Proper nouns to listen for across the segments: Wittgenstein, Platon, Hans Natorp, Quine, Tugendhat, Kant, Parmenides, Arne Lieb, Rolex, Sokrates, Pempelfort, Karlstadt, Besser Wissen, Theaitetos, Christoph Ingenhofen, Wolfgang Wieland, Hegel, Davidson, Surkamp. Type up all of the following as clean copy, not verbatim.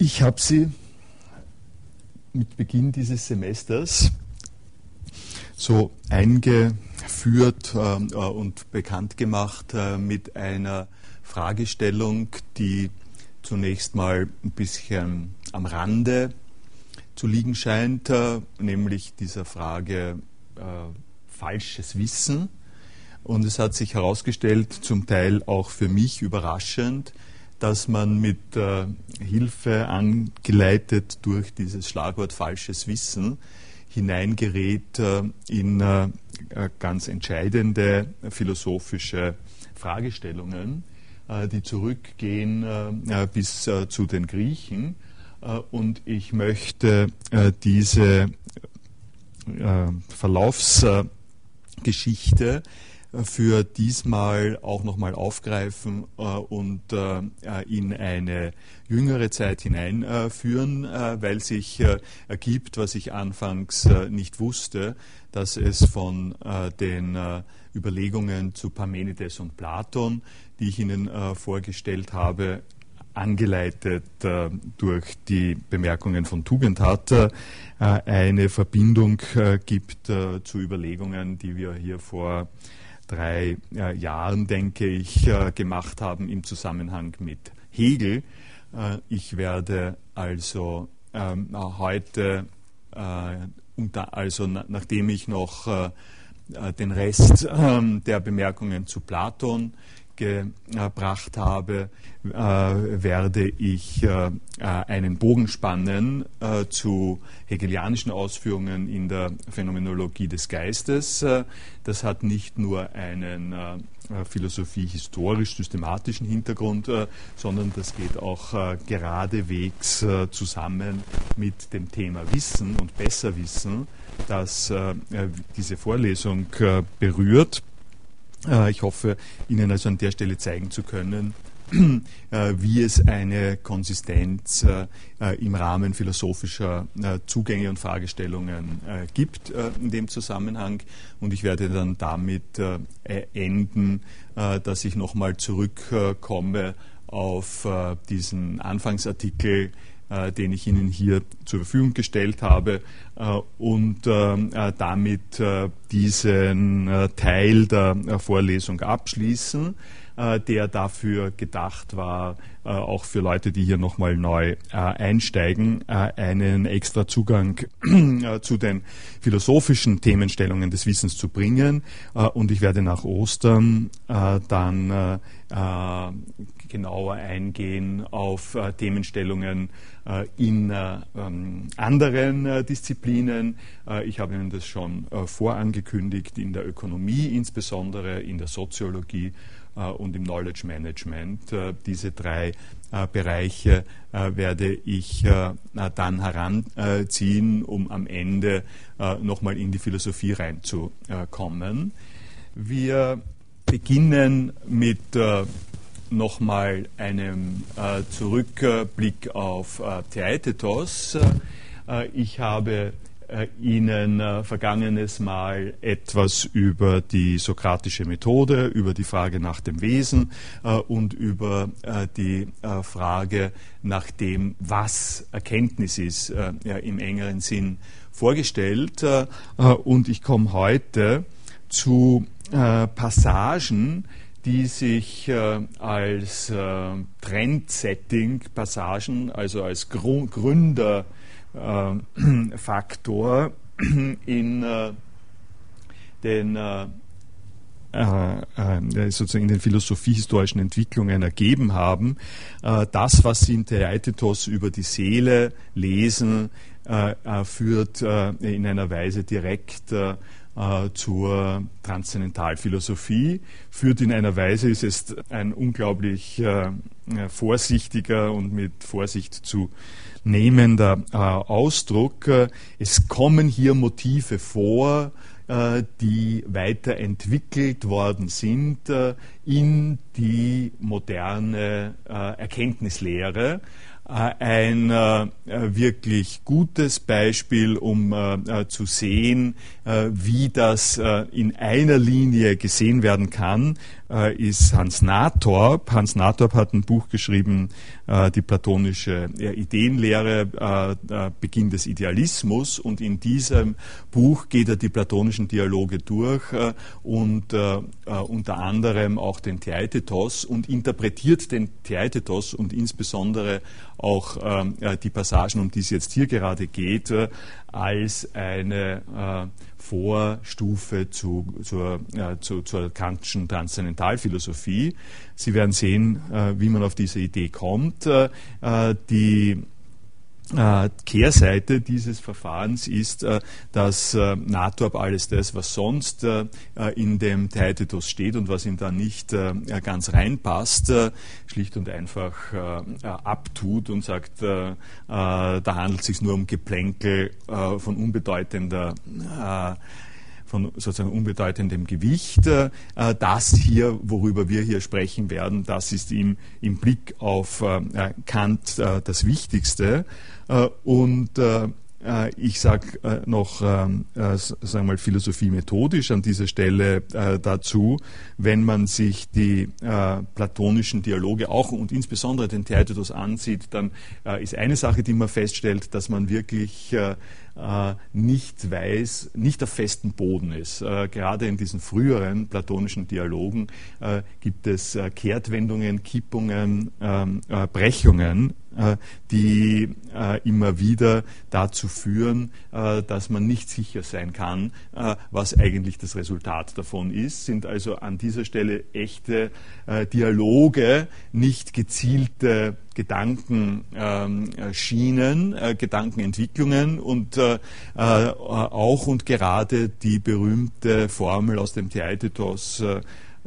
Ich habe sie mit Beginn dieses Semesters so eingeführt und bekannt gemacht mit einer Fragestellung, die zunächst mal ein bisschen am Rande zu liegen scheint, nämlich dieser Frage falsches Wissen. Und es hat sich herausgestellt, zum Teil auch für mich überraschend, dass man mit Hilfe, angeleitet durch dieses Schlagwort falsches Wissen, hineingerät in ganz entscheidende philosophische Fragestellungen, die zurückgehen bis zu den Griechen. Und ich möchte diese Verlaufsgeschichte für diesmal auch nochmal aufgreifen und in eine jüngere Zeit hineinführen, weil sich ergibt, was ich anfangs nicht wusste, dass es von den Überlegungen zu Parmenides und Platon, die ich Ihnen vorgestellt habe, angeleitet durch die Bemerkungen von Tugendhat, eine Verbindung gibt zu Überlegungen, die wir hier vor 3 Jahren, denke ich, gemacht haben im Zusammenhang mit Hegel. Ich werde also heute, nachdem ich noch den Rest der Bemerkungen zu Platon gebracht habe, werde ich einen Bogen spannen zu hegelianischen Ausführungen in der Phänomenologie des Geistes. Das hat nicht nur einen philosophie-historisch-systematischen Hintergrund, sondern das geht auch geradewegs zusammen mit dem Thema Wissen und Besserwissen, das diese Vorlesung berührt. Ich hoffe, Ihnen also an der Stelle zeigen zu können, wie es eine Konsistenz im Rahmen philosophischer Zugänge und Fragestellungen gibt in dem Zusammenhang. Und ich werde dann damit enden, dass ich nochmal zurückkomme auf diesen Anfangsartikel, den ich Ihnen hier zur Verfügung gestellt habe und damit diesen Teil der Vorlesung abschließen, der dafür gedacht war, auch für Leute, die hier nochmal neu einsteigen, einen extra Zugang zu den philosophischen Themenstellungen des Wissens zu bringen. Und ich werde nach Ostern dann genauer eingehen auf Themenstellungen in anderen Disziplinen. Ich habe Ihnen das schon vorangekündigt, in der Ökonomie, insbesondere in der Soziologie und im Knowledge Management. Diese 3 Bereiche werde ich dann heranziehen, um am Ende nochmal in die Philosophie reinzukommen. Wir beginnen mit nochmal einem Zurückblick auf Theaitetos. Ich habe Ihnen vergangenes Mal etwas über die sokratische Methode, über die Frage nach dem Wesen und über die Frage nach dem, was Erkenntnis ist, im engeren Sinn vorgestellt. Und ich komme heute zu Passagen, die sich als Trendsetting-Passagen, also als Gründerfaktor in den philosophiehistorischen Entwicklungen ergeben haben. Das, was Sie in Theaitetos über die Seele lesen, führt in einer Weise direkt zur Transzendentalphilosophie, führt in einer Weise, ist es ein unglaublich vorsichtiger und mit Vorsicht zu nehmender Ausdruck. Es kommen hier Motive vor, die weiterentwickelt worden sind in die moderne Erkenntnislehre. Ein wirklich gutes Beispiel, um zu sehen, wie das in einer Linie gesehen werden kann, ist Hans Natorp. Hans Natorp hat ein Buch geschrieben, die platonische Ideenlehre, Beginn des Idealismus. Und in diesem Buch geht er die platonischen Dialoge durch und unter anderem auch den Theaitetos und interpretiert den Theaitetos und insbesondere auch die Passagen, um die es jetzt hier gerade geht, als eine Vorstufe zur Kantschen Transzendentalphilosophie. Sie werden sehen, wie man auf diese Idee kommt. Die Kehrseite dieses Verfahrens ist, dass Natorp alles das, was sonst in dem Theaitetos steht und was ihm da nicht ganz reinpasst, schlicht und einfach abtut und sagt, da handelt es sich nur um Geplänkel von sozusagen unbedeutendem Gewicht. Das hier, worüber wir hier sprechen werden, das ist im Blick auf Kant das Wichtigste. Und ich sage noch, sagen wir mal, Philosophie methodisch an dieser Stelle dazu, wenn man sich die platonischen Dialoge auch und insbesondere den Theaitetos ansieht, dann ist eine Sache, die man feststellt, dass man wirklich nicht weiß, nicht auf festem Boden ist. Gerade in diesen früheren platonischen Dialogen gibt es Kehrtwendungen, Kippungen, Brechungen, die immer wieder dazu führen, dass man nicht sicher sein kann, was eigentlich das Resultat davon ist. Sind also an dieser Stelle echte Dialoge, nicht gezielte Gedankenschienen, Gedankenentwicklungen und auch und gerade die berühmte Formel aus dem Theaitetos,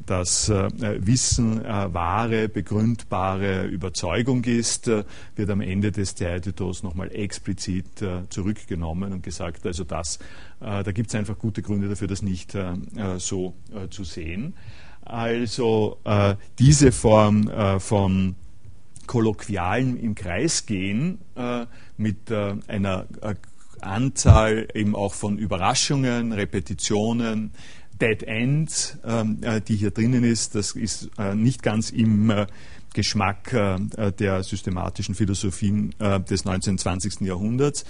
dass Wissen wahre, begründbare Überzeugung ist, wird am Ende des Theaitetos nochmal explizit zurückgenommen und gesagt, also das, da gibt es einfach gute Gründe dafür, das nicht so zu sehen. Also diese Form von Kolloquialen im Kreis gehen mit einer Anzahl eben auch von Überraschungen, Repetitionen, Dead Ends, die hier drinnen ist, das ist nicht ganz im Geschmack der systematischen Philosophien des 19. und 20. Jahrhunderts,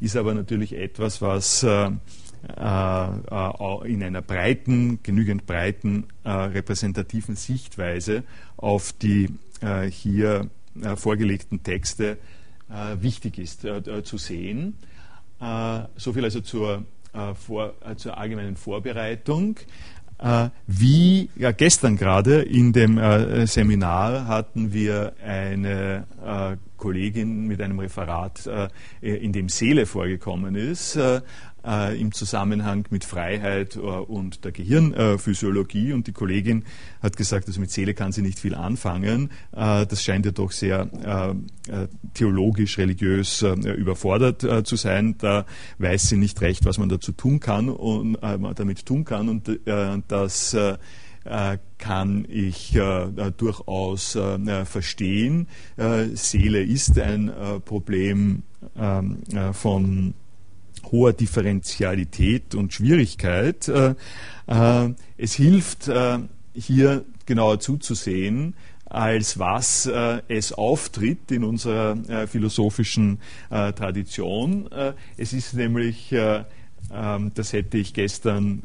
ist aber natürlich etwas, was in einer breiten, genügend breiten, repräsentativen Sichtweise auf die hier vorgelegten Texte wichtig ist zu sehen. So viel also zur allgemeinen Vorbereitung. Wie gestern gerade in dem Seminar hatten wir eine Kollegin mit einem Referat, in dem Seele vorgekommen ist, im Zusammenhang mit Freiheit und der Gehirnphysiologie. Und die Kollegin hat gesagt, also mit Seele kann sie nicht viel anfangen. Das scheint ja doch sehr theologisch, religiös überfordert zu sein. Da weiß sie nicht recht, was man dazu tun kann und damit tun kann. Und das kann ich durchaus verstehen. Seele ist ein Problem von hoher Differentialität und Schwierigkeit. Es hilft, hier genauer zuzusehen, als was es auftritt in unserer philosophischen Tradition. Es ist nämlich, das hätte ich gestern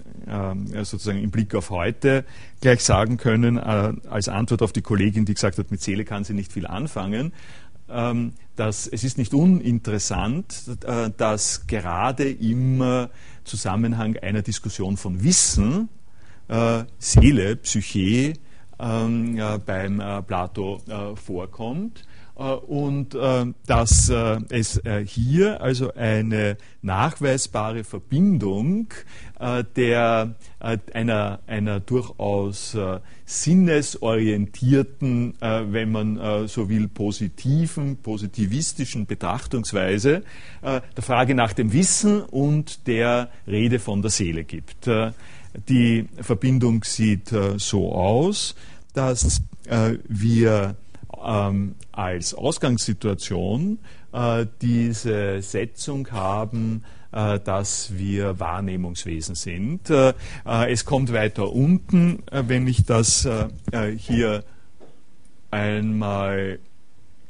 sozusagen im Blick auf heute gleich sagen können, als Antwort auf die Kollegin, die gesagt hat, mit Seele kann sie nicht viel anfangen, es ist nicht uninteressant, dass gerade im Zusammenhang einer Diskussion von Wissen Seele, Psyche beim Plato vorkommt und dass es hier also eine nachweisbare Verbindung einer durchaus sinnesorientierten, wenn man so will, positivistischen Betrachtungsweise der Frage nach dem Wissen und der Rede von der Seele gibt. Die Verbindung sieht so aus, dass wir als Ausgangssituation diese Setzung haben, dass wir Wahrnehmungswesen sind. Es kommt weiter unten, wenn ich das hier einmal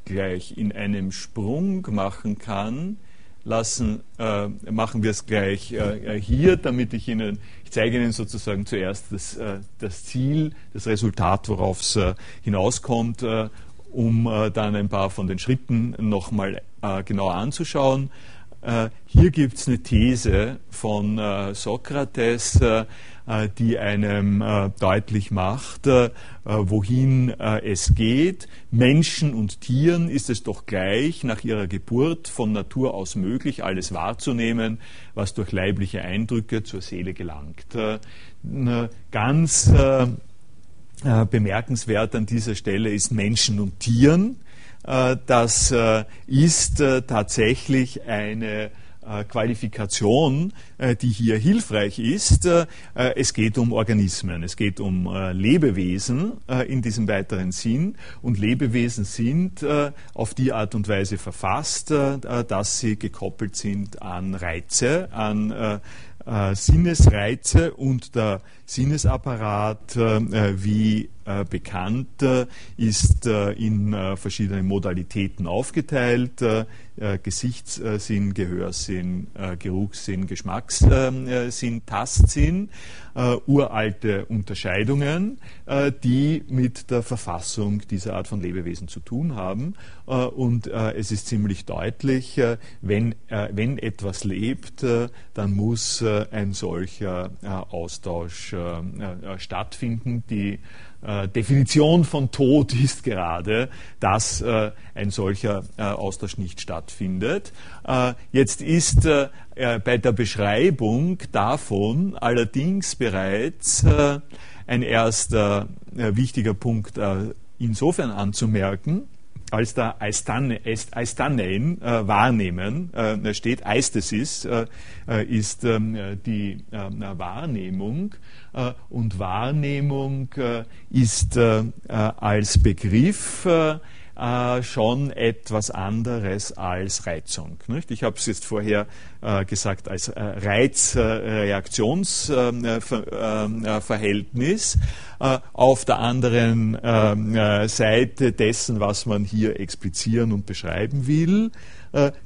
gleich in einem Sprung machen kann, machen wir es gleich hier, damit ich zeige Ihnen sozusagen zuerst das Ziel, das Resultat, worauf es hinauskommt, um dann ein paar von den Schritten nochmal genauer anzuschauen. Hier gibt es eine These von Sokrates, die einem deutlich macht, wohin es geht. Menschen und Tieren ist es doch gleich, nach ihrer Geburt von Natur aus möglich, alles wahrzunehmen, was durch leibliche Eindrücke zur Seele gelangt. Ganz bemerkenswert an dieser Stelle ist Menschen und Tieren. Das ist tatsächlich eine Qualifikation, die hier hilfreich ist. Es geht um Organismen, es geht um Lebewesen in diesem weiteren Sinn. Und Lebewesen sind auf die Art und Weise verfasst, dass sie gekoppelt sind an Reize, an Sinnesreize, und der Sinnesapparat, wie bekannt, ist in verschiedenen Modalitäten aufgeteilt. Gesichtssinn, Gehörsinn, Geruchssinn, Geschmackssinn, Tastsinn, uralte Unterscheidungen, die mit der Verfassung dieser Art von Lebewesen zu tun haben. Und es ist ziemlich deutlich, wenn etwas lebt, dann muss ein solcher Austausch stattfinden. Die Definition von Tod ist gerade, dass ein solcher Austausch nicht stattfindet. Jetzt ist bei der Beschreibung davon allerdings bereits ein erster wichtiger Punkt insofern anzumerken, als da eistanein, wahrnehmen, steht. Eistesis ist die Wahrnehmung, und Wahrnehmung ist als Begriff schon etwas anderes als Reizung, nicht? Ich habe es jetzt vorher gesagt als Reiz-Reaktionsverhältnis. Auf der anderen Seite dessen, was man hier explizieren und beschreiben will,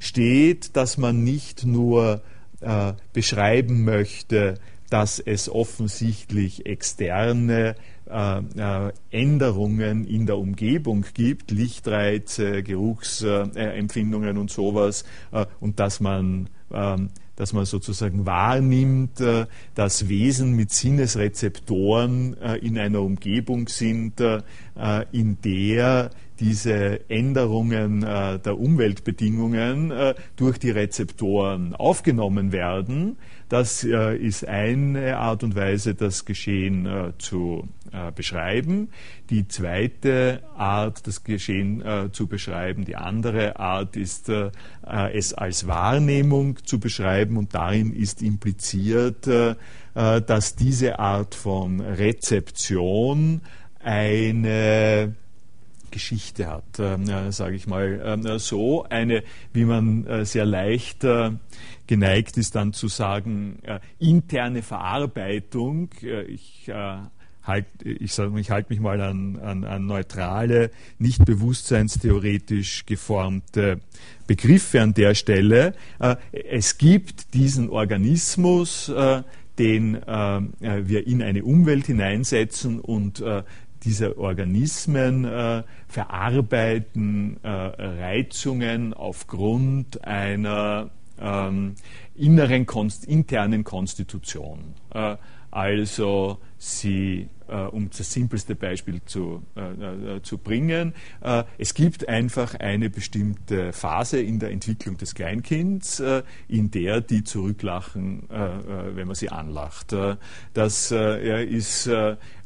steht, dass man nicht nur beschreiben möchte, dass es offensichtlich externe Änderungen in der Umgebung gibt, Lichtreize, Geruchsempfindungen und sowas, und dass man sozusagen wahrnimmt, dass Wesen mit Sinnesrezeptoren in einer Umgebung sind, in der diese Änderungen der Umweltbedingungen durch die Rezeptoren aufgenommen werden. Das ist eine Art und Weise, das Geschehen zu beschreiben. Die zweite Art, das Geschehen zu beschreiben, die andere Art ist, es als Wahrnehmung zu beschreiben, und darin ist impliziert, dass diese Art von Rezeption eine Geschichte hat, sage ich mal so, eine, wie man sehr leicht geneigt ist, dann zu sagen, interne Verarbeitung. Ich halte mich mal an neutrale, nicht bewusstseinstheoretisch geformte Begriffe an der Stelle. Es gibt diesen Organismus, den wir in eine Umwelt hineinsetzen, und diese Organismen verarbeiten Reizungen aufgrund einer internen Konstitution. Also sie, um das simpelste Beispiel zu bringen, es gibt einfach eine bestimmte Phase in der Entwicklung des Kleinkinds, in der die zurücklachen, wenn man sie anlacht. Das ist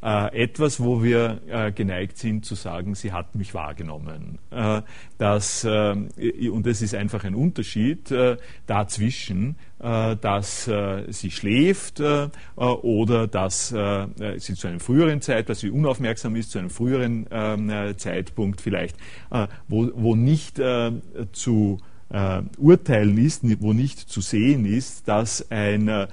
etwas, wo wir geneigt sind zu sagen, sie hat mich wahrgenommen. Und das ist einfach ein Unterschied dazwischen, dass sie schläft oder dass sie zu einem früheren Zeitpunkt, dass sie unaufmerksam ist, zu einem früheren Zeitpunkt vielleicht, wo nicht zu urteilen ist, wo nicht zu sehen ist, dass ein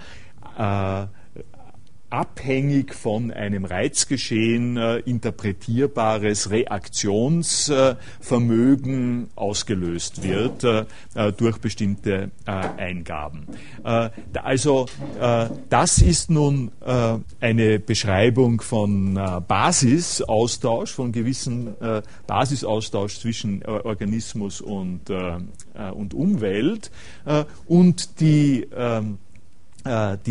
abhängig von einem Reizgeschehen interpretierbares Reaktionsvermögen ausgelöst wird durch bestimmte Eingaben. Das ist nun eine Beschreibung von Basisaustausch, von gewissen Basisaustausch zwischen Organismus und Umwelt. Und die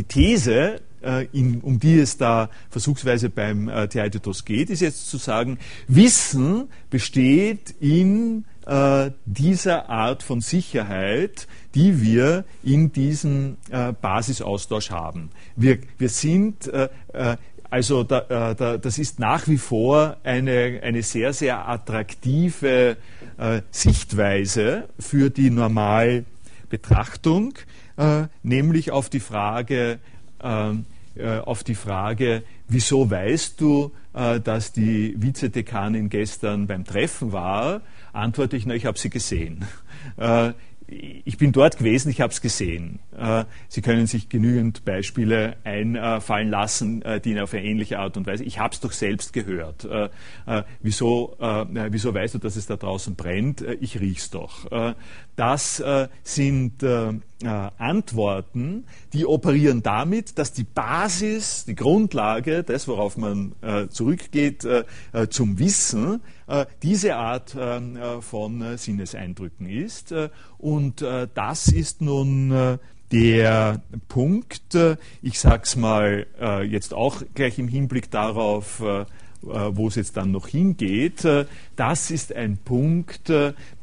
These, um die es da versuchsweise beim Theaitetos geht, ist jetzt zu sagen, Wissen besteht in dieser Art von Sicherheit, die wir in diesem Basisaustausch haben. Wir sind das ist nach wie vor eine sehr, sehr attraktive Sichtweise für die Normalbetrachtung, nämlich auf die Frage, wieso weißt du, dass die Vizedekanin gestern beim Treffen war, antworte ich, na, ich habe sie gesehen. Ich bin dort gewesen, ich habe es gesehen. Sie können sich genügend Beispiele einfallen lassen, die auf eine ähnliche Art und Weise, ich habe es doch selbst gehört. Wieso weißt du, dass es da draußen brennt? Ich riech's doch. Das sind Antworten, die operieren damit, dass die Basis, die Grundlage, das worauf man zurückgeht zum Wissen, diese Art von Sinneseindrücken ist. Und das ist nun der Punkt, ich sage es mal jetzt auch gleich im Hinblick darauf, wo es jetzt dann noch hingeht, das ist ein Punkt,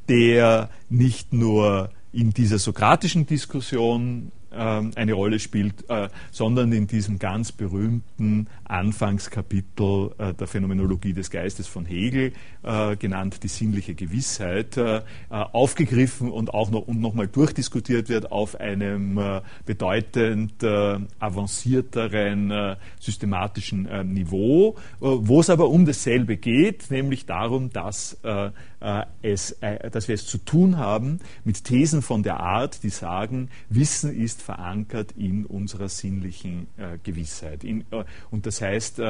der nicht nur in dieser sokratischen Diskussion eine Rolle spielt, sondern in diesem ganz berühmten Anfangskapitel der Phänomenologie des Geistes von Hegel, genannt die sinnliche Gewissheit, aufgegriffen und auch noch mal durchdiskutiert wird auf einem bedeutend avancierteren systematischen Niveau, wo es aber um dasselbe geht, nämlich darum, dass wir es zu tun haben mit Thesen von der Art, die sagen, Wissen ist verankert in unserer sinnlichen Gewissheit. Und das heißt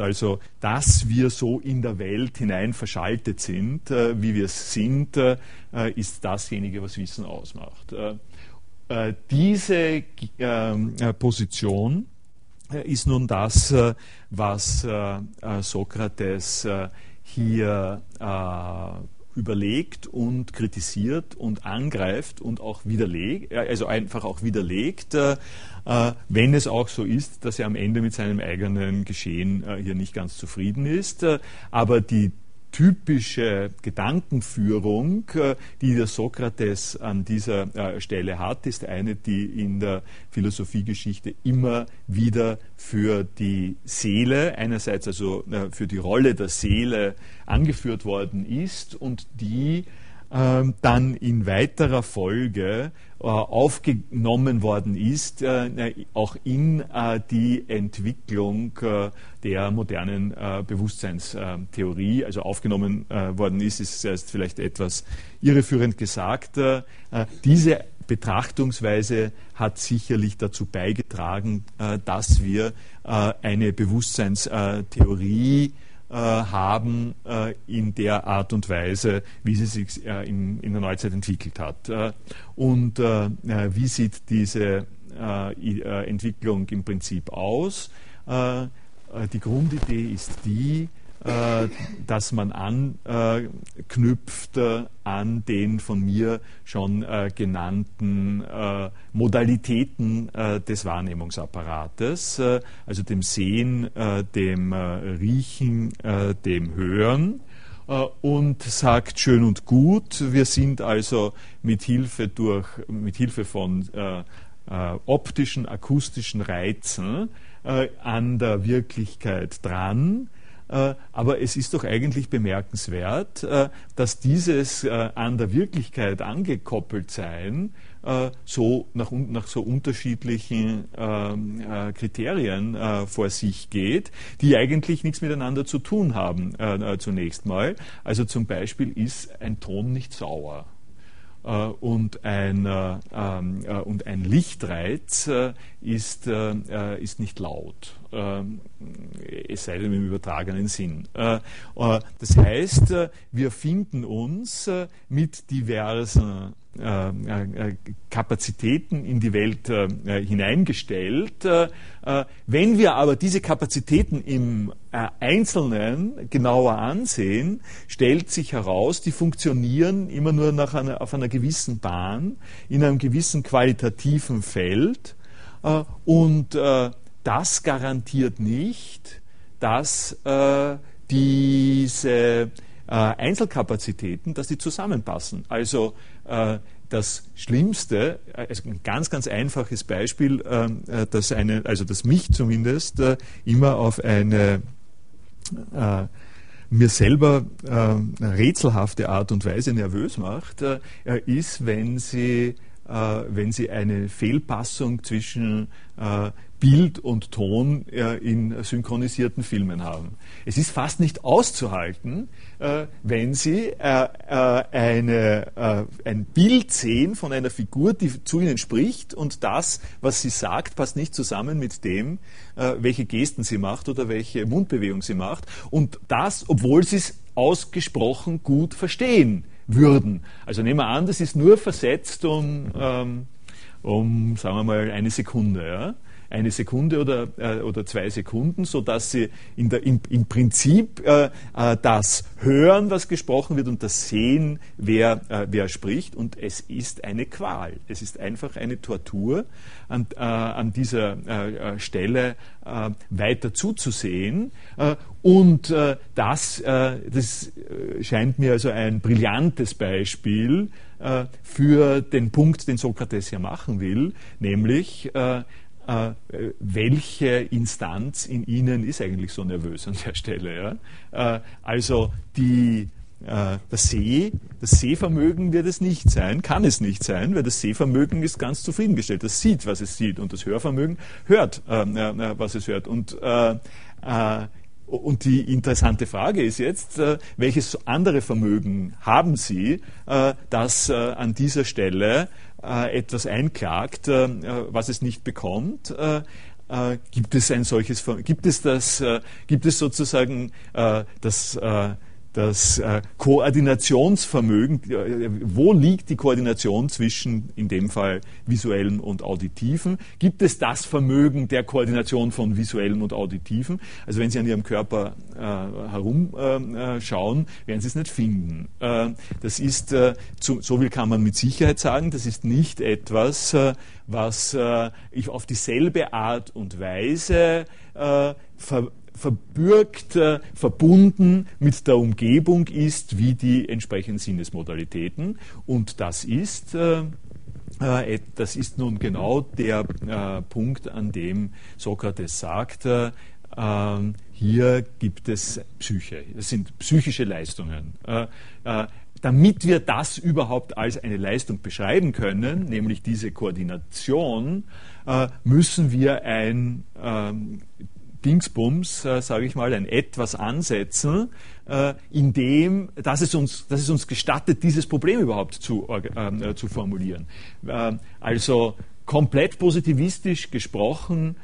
also, dass wir so in der Welt hinein verschaltet sind, wie wir es sind, ist dasjenige, was Wissen ausmacht. Diese Position ist nun das, was Sokrates hier überlegt und kritisiert und angreift und auch widerlegt, also einfach auch widerlegt, wenn es auch so ist, dass er am Ende mit seinem eigenen Geschehen hier nicht ganz zufrieden ist. Aber die typische Gedankenführung, die der Sokrates an dieser Stelle hat, ist eine, die in der Philosophiegeschichte immer wieder für die Seele, einerseits also für die Rolle der Seele angeführt worden ist und die dann in weiterer Folge aufgenommen worden ist, auch in die Entwicklung der modernen Bewusstseinstheorie, also aufgenommen worden ist jetzt vielleicht etwas irreführend gesagt. Diese Betrachtungsweise hat sicherlich dazu beigetragen, dass wir eine Bewusstseinstheorie haben in der Art und Weise, wie sie sich in der Neuzeit entwickelt hat. Und wie sieht diese Entwicklung im Prinzip aus? Die Grundidee ist die, dass man anknüpft an den von mir schon genannten Modalitäten des Wahrnehmungsapparates, also dem Sehen, dem Riechen, dem Hören und sagt schön und gut, wir sind also mit Hilfe von optischen, akustischen Reizen an der Wirklichkeit dran, Aber es ist doch eigentlich bemerkenswert, dass dieses an der Wirklichkeit angekoppelt sein so nach so unterschiedlichen Kriterien vor sich geht, die eigentlich nichts miteinander zu tun haben zunächst mal. Also zum Beispiel ist ein Ton nicht sauer und ein Lichtreiz ist nicht laut. Es sei denn im übertragenen Sinn. Das heißt, wir finden uns mit diversen Kapazitäten in die Welt hineingestellt. Wenn wir aber diese Kapazitäten im Einzelnen genauer ansehen, stellt sich heraus, die funktionieren immer nur auf einer gewissen Bahn, in einem gewissen qualitativen Feld, und das garantiert nicht, dass diese Einzelkapazitäten, dass die zusammenpassen. Also das Schlimmste, also ein ganz, ganz einfaches Beispiel, das mich zumindest immer auf eine mir selber rätselhafte Art und Weise nervös macht, ist, wenn Sie eine Fehlpassung zwischen Bild und Ton in synchronisierten Filmen haben. Es ist fast nicht auszuhalten, wenn Sie ein Bild sehen von einer Figur, die zu Ihnen spricht, und das, was sie sagt, passt nicht zusammen mit dem, welche Gesten sie macht oder welche Mundbewegung sie macht. Und das, obwohl Sie es ausgesprochen gut verstehen würden. Also nehmen wir an, das ist nur versetzt um sagen wir mal, eine Sekunde, ja? Eine Sekunde oder 2 Sekunden, sodass Sie im Prinzip das hören, was gesprochen wird, und das sehen, wer spricht. Und es ist eine Qual. Es ist einfach eine Tortur, an dieser Stelle weiter zuzusehen. Und das scheint mir also ein brillantes Beispiel für den Punkt, den Sokrates hier machen will, nämlich welche Instanz in Ihnen ist eigentlich so nervös an der Stelle? Ja? Also das Sehvermögen wird es nicht sein, kann es nicht sein, weil das Sehvermögen ist ganz zufriedengestellt. Das sieht, was es sieht, und das Hörvermögen hört, was es hört. Und die interessante Frage ist jetzt, welches andere Vermögen haben Sie, das an dieser Stelle etwas einklagt, was es nicht bekommt? Gibt es ein solches Vermögen? Gibt es sozusagen das Koordinationsvermögen? Wo liegt die Koordination zwischen, in dem Fall, visuellem und auditiven? Gibt es das Vermögen der Koordination von visuellem und auditiven? Also wenn Sie an Ihrem Körper herumschauen, werden Sie es nicht finden. Das ist, so viel kann man mit Sicherheit sagen, das ist nicht etwas, was ich auf dieselbe Art und Weise verbürgt, verbunden mit der Umgebung ist, wie die entsprechenden Sinnesmodalitäten. Und das ist nun genau der Punkt, an dem Sokrates sagt, hier gibt es Psyche, es sind psychische Leistungen. Damit wir das überhaupt als eine Leistung beschreiben können, nämlich diese Koordination, müssen wir ein Dingsbums, sage ich mal, ein Etwas ansetzen, dass es uns gestattet, dieses Problem überhaupt zu formulieren. Also komplett positivistisch gesprochen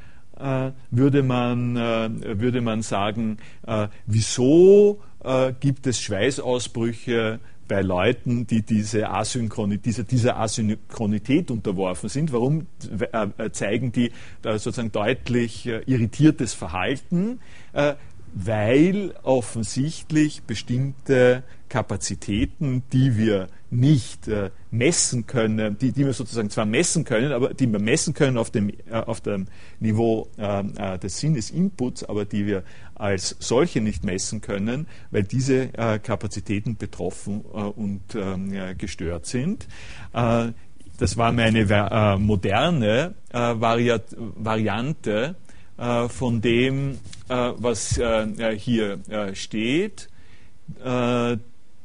würde man sagen, wieso gibt es Schweißausbrüche bei Leuten, die dieser Asynchronität unterworfen sind? Warum zeigen die sozusagen deutlich irritiertes Verhalten? Weil offensichtlich bestimmte Kapazitäten, die wir nicht messen können, die wir sozusagen zwar messen können, aber die wir messen können auf dem Niveau des Sinnesinputs, aber die wir als solche nicht messen können, weil diese Kapazitäten betroffen und gestört sind. Das war meine moderne Variante von dem, was hier steht.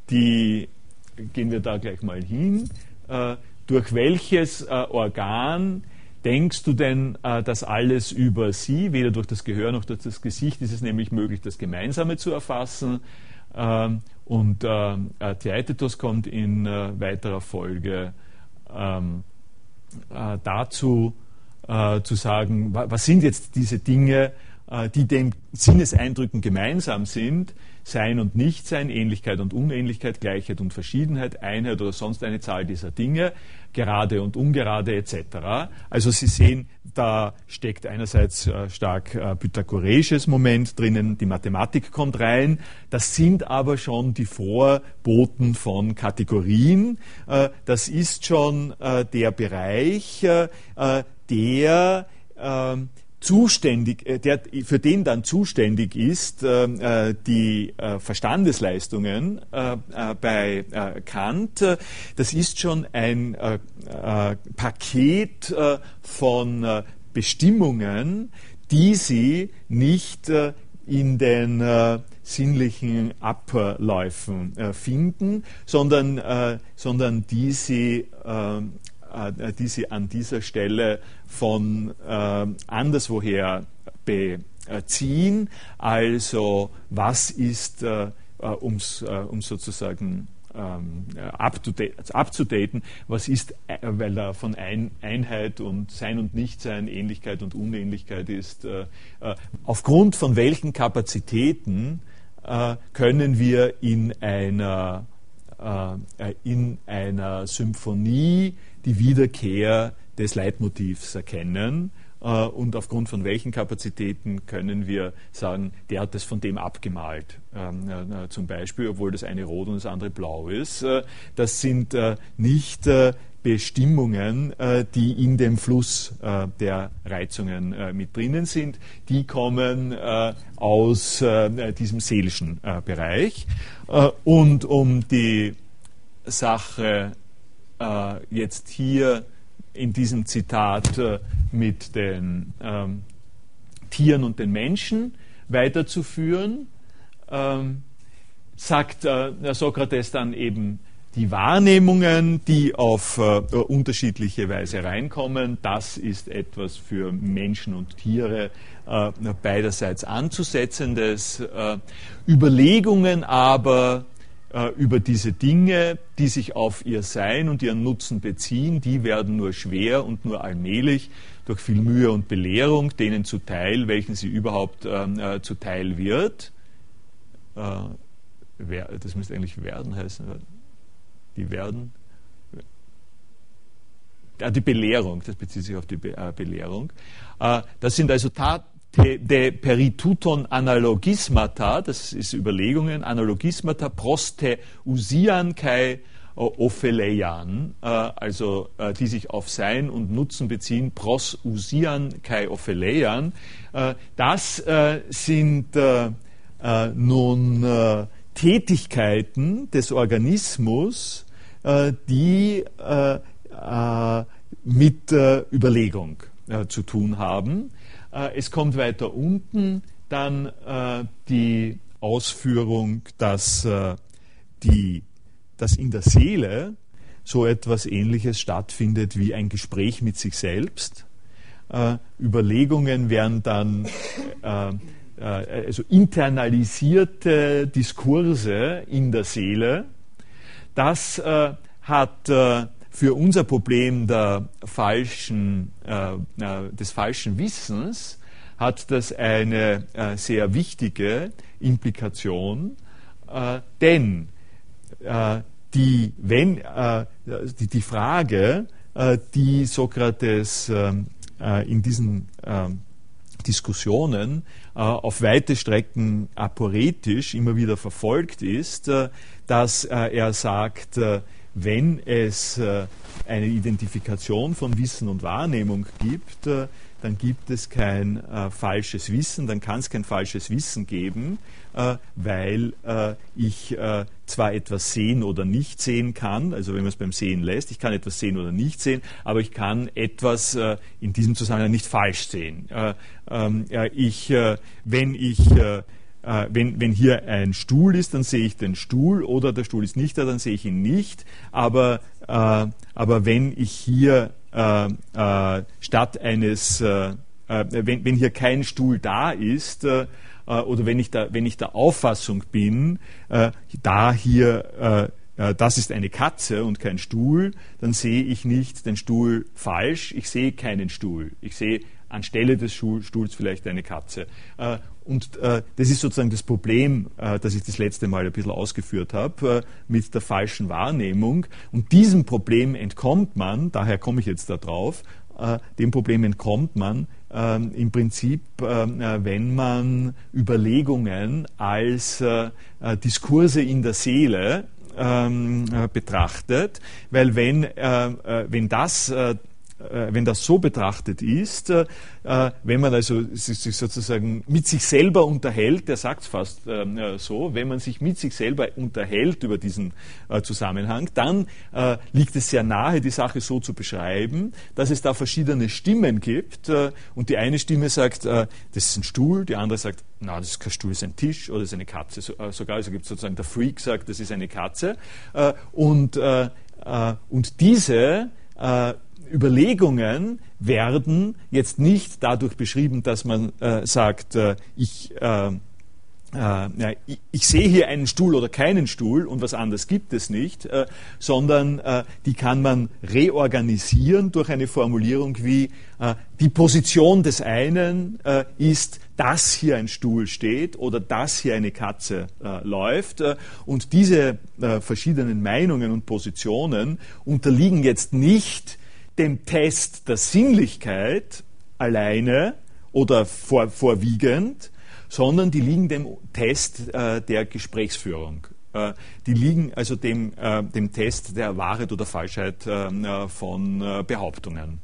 Gehen wir da gleich mal hin. Durch welches Organ denkst du denn das alles über sie? Weder durch das Gehör noch durch das Gesicht ist es nämlich möglich, das Gemeinsame zu erfassen. Und Theaitetos kommt in weiterer Folge dazu zu sagen, was sind jetzt diese Dinge, die den Sinneseindrücken gemeinsam sind, Sein und Nichtsein, Ähnlichkeit und Unähnlichkeit, Gleichheit und Verschiedenheit, Einheit oder sonst eine Zahl dieser Dinge, gerade und ungerade etc. Also Sie sehen, da steckt einerseits stark pythagoreisches Moment drinnen, die Mathematik kommt rein, das sind aber schon die Vorboten von Kategorien, das ist schon der Bereich, der für den dann zuständig ist, die Verstandesleistungen bei Kant, das ist schon ein Paket von Bestimmungen, die sie nicht in den sinnlichen Abläufen finden, sondern die sie an dieser Stelle von anderswoher beziehen. Also was ist, um sozusagen abzudaten, was ist, weil da von Einheit und Sein und Nichtsein, Ähnlichkeit und Unähnlichkeit ist, aufgrund von welchen Kapazitäten können wir in einer Symphonie die Wiederkehr des Leitmotivs erkennen und aufgrund von welchen Kapazitäten können wir sagen, der hat das von dem abgemalt, zum Beispiel, obwohl das eine rot und das andere blau ist. Das sind nicht Bestimmungen, die in dem Fluss der Reizungen mit drinnen sind. Die kommen aus diesem seelischen Bereich. Und um die Sache jetzt hier in diesem Zitat mit den Tieren und den Menschen weiterzuführen, sagt Sokrates dann eben, die Wahrnehmungen, die auf unterschiedliche Weise reinkommen, das ist etwas für Menschen und Tiere beiderseits Anzusetzendes. Überlegungen aber über diese Dinge, die sich auf ihr Sein und ihren Nutzen beziehen, die werden nur schwer und nur allmählich durch viel Mühe und Belehrung denen zuteil, welchen sie überhaupt zuteil wird. Das müsste eigentlich werden heißen, die werden. Die Belehrung, das bezieht sich auf die Belehrung. Das sind also de perituton analogismata, das ist Überlegungen, analogismata prosteusian kai opheleian, also die sich auf Sein und Nutzen beziehen, prosusian kai opheleian. Das sind nun Tätigkeiten des Organismus, die mit Überlegung zu tun haben. Es kommt weiter unten dann die Ausführung, dass in der Seele so etwas Ähnliches stattfindet wie ein Gespräch mit sich selbst. Überlegungen werden dann also internalisierte Diskurse in der Seele. Das hat für unser Problem des falschen Wissens hat das eine sehr wichtige Implikation, denn die Frage, die Sokrates in diesen Diskussionen auf weite Strecken aporetisch immer wieder verfolgt ist, dass er sagt, wenn es eine Identifikation von Wissen und Wahrnehmung gibt, dann gibt es kein falsches Wissen, dann kann es kein falsches Wissen geben, weil ich zwar etwas sehen oder nicht sehen kann, also wenn man es beim Sehen lässt, ich kann etwas sehen oder nicht sehen, aber ich kann etwas in diesem Zusammenhang nicht falsch sehen. Wenn hier ein Stuhl ist, dann sehe ich den Stuhl, oder der Stuhl ist nicht da, dann sehe ich ihn nicht, aber wenn ich hier wenn hier kein Stuhl da ist, oder wenn ich der Auffassung bin, das ist eine Katze und kein Stuhl, dann sehe ich nicht den Stuhl falsch, ich sehe keinen Stuhl, ich sehe anstelle des Stuhls vielleicht eine Katze. Und das ist sozusagen das Problem, das ich das letzte Mal ein bisschen ausgeführt habe, mit der falschen Wahrnehmung. Und diesem Problem entkommt man, daher komme ich jetzt da drauf, dem Problem entkommt man im Prinzip, wenn man Überlegungen als Diskurse in der Seele betrachtet, weil wenn das so betrachtet ist, wenn man also sich sozusagen mit sich selber unterhält, der sagt es fast so, wenn man sich mit sich selber unterhält über diesen Zusammenhang, dann liegt es sehr nahe, die Sache so zu beschreiben, dass es da verschiedene Stimmen gibt und die eine Stimme sagt, das ist ein Stuhl, die andere sagt, na, das ist kein Stuhl, das ist ein Tisch oder das ist eine Katze. Also gibt es sozusagen, der Freak sagt, das ist eine Katze. Und diese Überlegungen werden jetzt nicht dadurch beschrieben, dass man sagt, ich sehe hier einen Stuhl oder keinen Stuhl und was anderes gibt es nicht, sondern die kann man reorganisieren durch eine Formulierung wie die Position des einen ist, dass hier ein Stuhl steht oder dass hier eine Katze läuft. Und diese verschiedenen Meinungen und Positionen unterliegen jetzt nicht dem Test der Sinnlichkeit alleine oder vorwiegend, sondern die liegen dem Test der Gesprächsführung. Die liegen also dem Test der Wahrheit oder Falschheit von Behauptungen.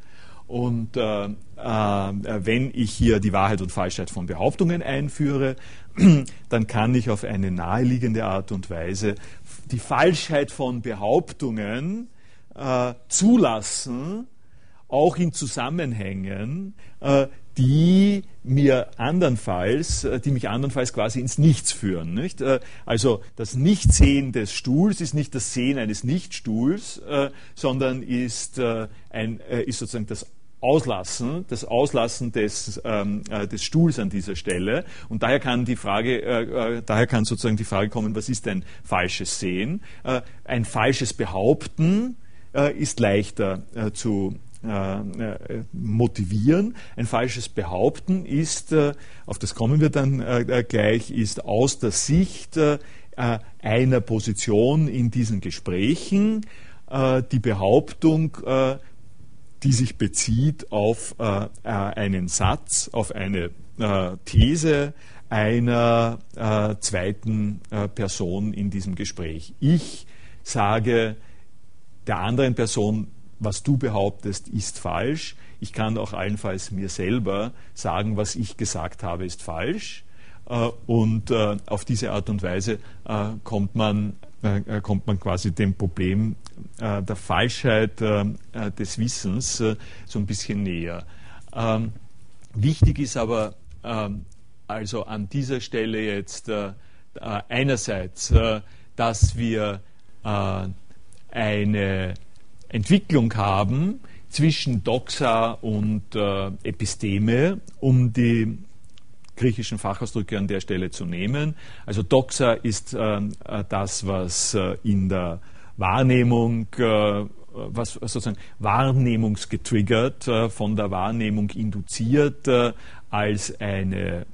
Und wenn ich hier die Wahrheit und Falschheit von Behauptungen einführe, dann kann ich auf eine naheliegende Art und Weise die Falschheit von Behauptungen zulassen, auch in Zusammenhängen, die mich andernfalls quasi ins Nichts führen, nicht? Also das Nichtsehen des Stuhls ist nicht das Sehen eines Nichtstuhls, sondern ist sozusagen das Auslassen des Stuhls an dieser Stelle. Und daher kann sozusagen die Frage kommen, was ist ein falsches Sehen? Ein falsches Behaupten ist leichter zu motivieren. Ein falsches Behaupten ist, auf das kommen wir dann gleich, ist aus der Sicht einer Position in diesen Gesprächen die Behauptung, die sich bezieht auf einen Satz, auf eine These einer zweiten Person in diesem Gespräch. Ich sage der anderen Person, was du behauptest, ist falsch. Ich kann auch allenfalls mir selber sagen, was ich gesagt habe, ist falsch. Und auf diese Art und Weise kommt man quasi dem Problem der Falschheit des Wissens so ein bisschen näher. Wichtig ist aber also an dieser Stelle jetzt einerseits, dass wir eine Entwicklung haben zwischen Doxa und Episteme, um die griechischen Fachausdrücke an der Stelle zu nehmen. Also Doxa ist das, was in der Wahrnehmung, was sozusagen wahrnehmungsgetriggert, von der Wahrnehmung induziert, als eine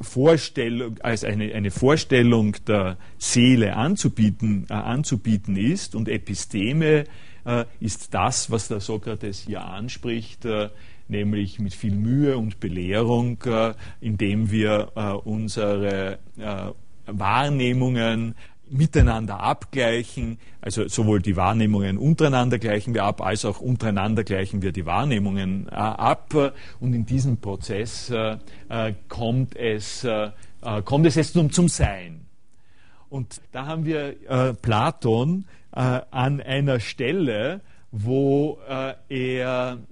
Vorstellung, als eine Vorstellung der Seele anzubieten ist, und Episteme ist das, was der Sokrates hier anspricht, nämlich mit viel Mühe und Belehrung, indem wir unsere Wahrnehmungen miteinander abgleichen, also sowohl die Wahrnehmungen untereinander gleichen wir ab, als auch untereinander gleichen wir die Wahrnehmungen ab. Und in diesem Prozess kommt es jetzt zum Sein. Und da haben wir Platon an einer Stelle, wo er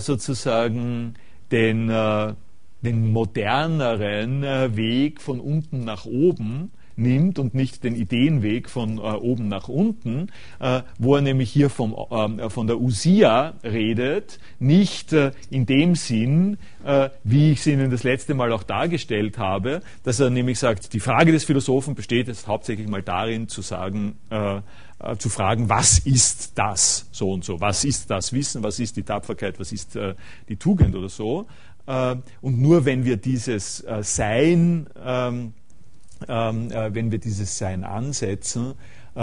sozusagen den moderneren Weg von unten nach oben nimmt und nicht den Ideenweg von oben nach unten, wo er nämlich hier von der Usia redet, nicht in dem Sinn, wie ich es Ihnen das letzte Mal auch dargestellt habe, dass er nämlich sagt, die Frage des Philosophen besteht jetzt hauptsächlich mal darin, zu fragen, was ist das so und so, was ist das Wissen, was ist die Tapferkeit, was ist die Tugend oder so. Und nur wenn wir dieses Sein ansetzen,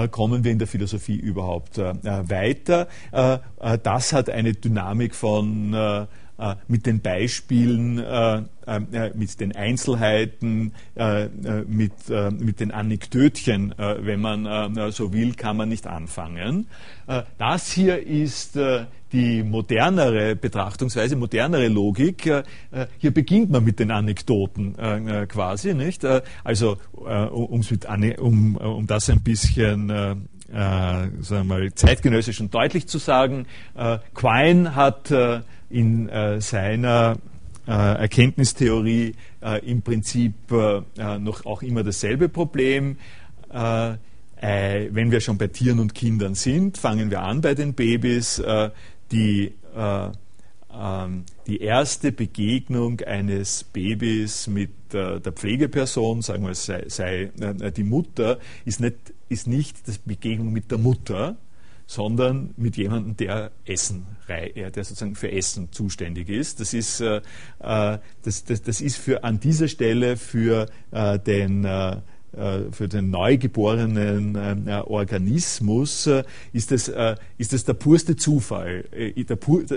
kommen wir in der Philosophie überhaupt weiter. Das hat eine Dynamik von mit den Beispielen, mit den Einzelheiten, mit den Anekdötchen, wenn man so will, kann man nicht anfangen. Das hier ist die modernere Betrachtungsweise, modernere Logik. Hier beginnt man mit den Anekdoten quasi, nicht? Also um das ein bisschen sagen wir mal, zeitgenössisch und deutlich zu sagen, Quine hat in seiner Erkenntnistheorie im Prinzip noch auch immer dasselbe Problem. Wenn wir schon bei Tieren und Kindern sind, fangen wir an bei den Babys. Die erste Begegnung eines Babys mit der Pflegeperson, sagen wir es sei die Mutter, ist nicht die Begegnung mit der Mutter, sondern mit jemandem, der sozusagen für Essen zuständig ist. Das ist an dieser Stelle für den neugeborenen Organismus ist das der purste Zufall.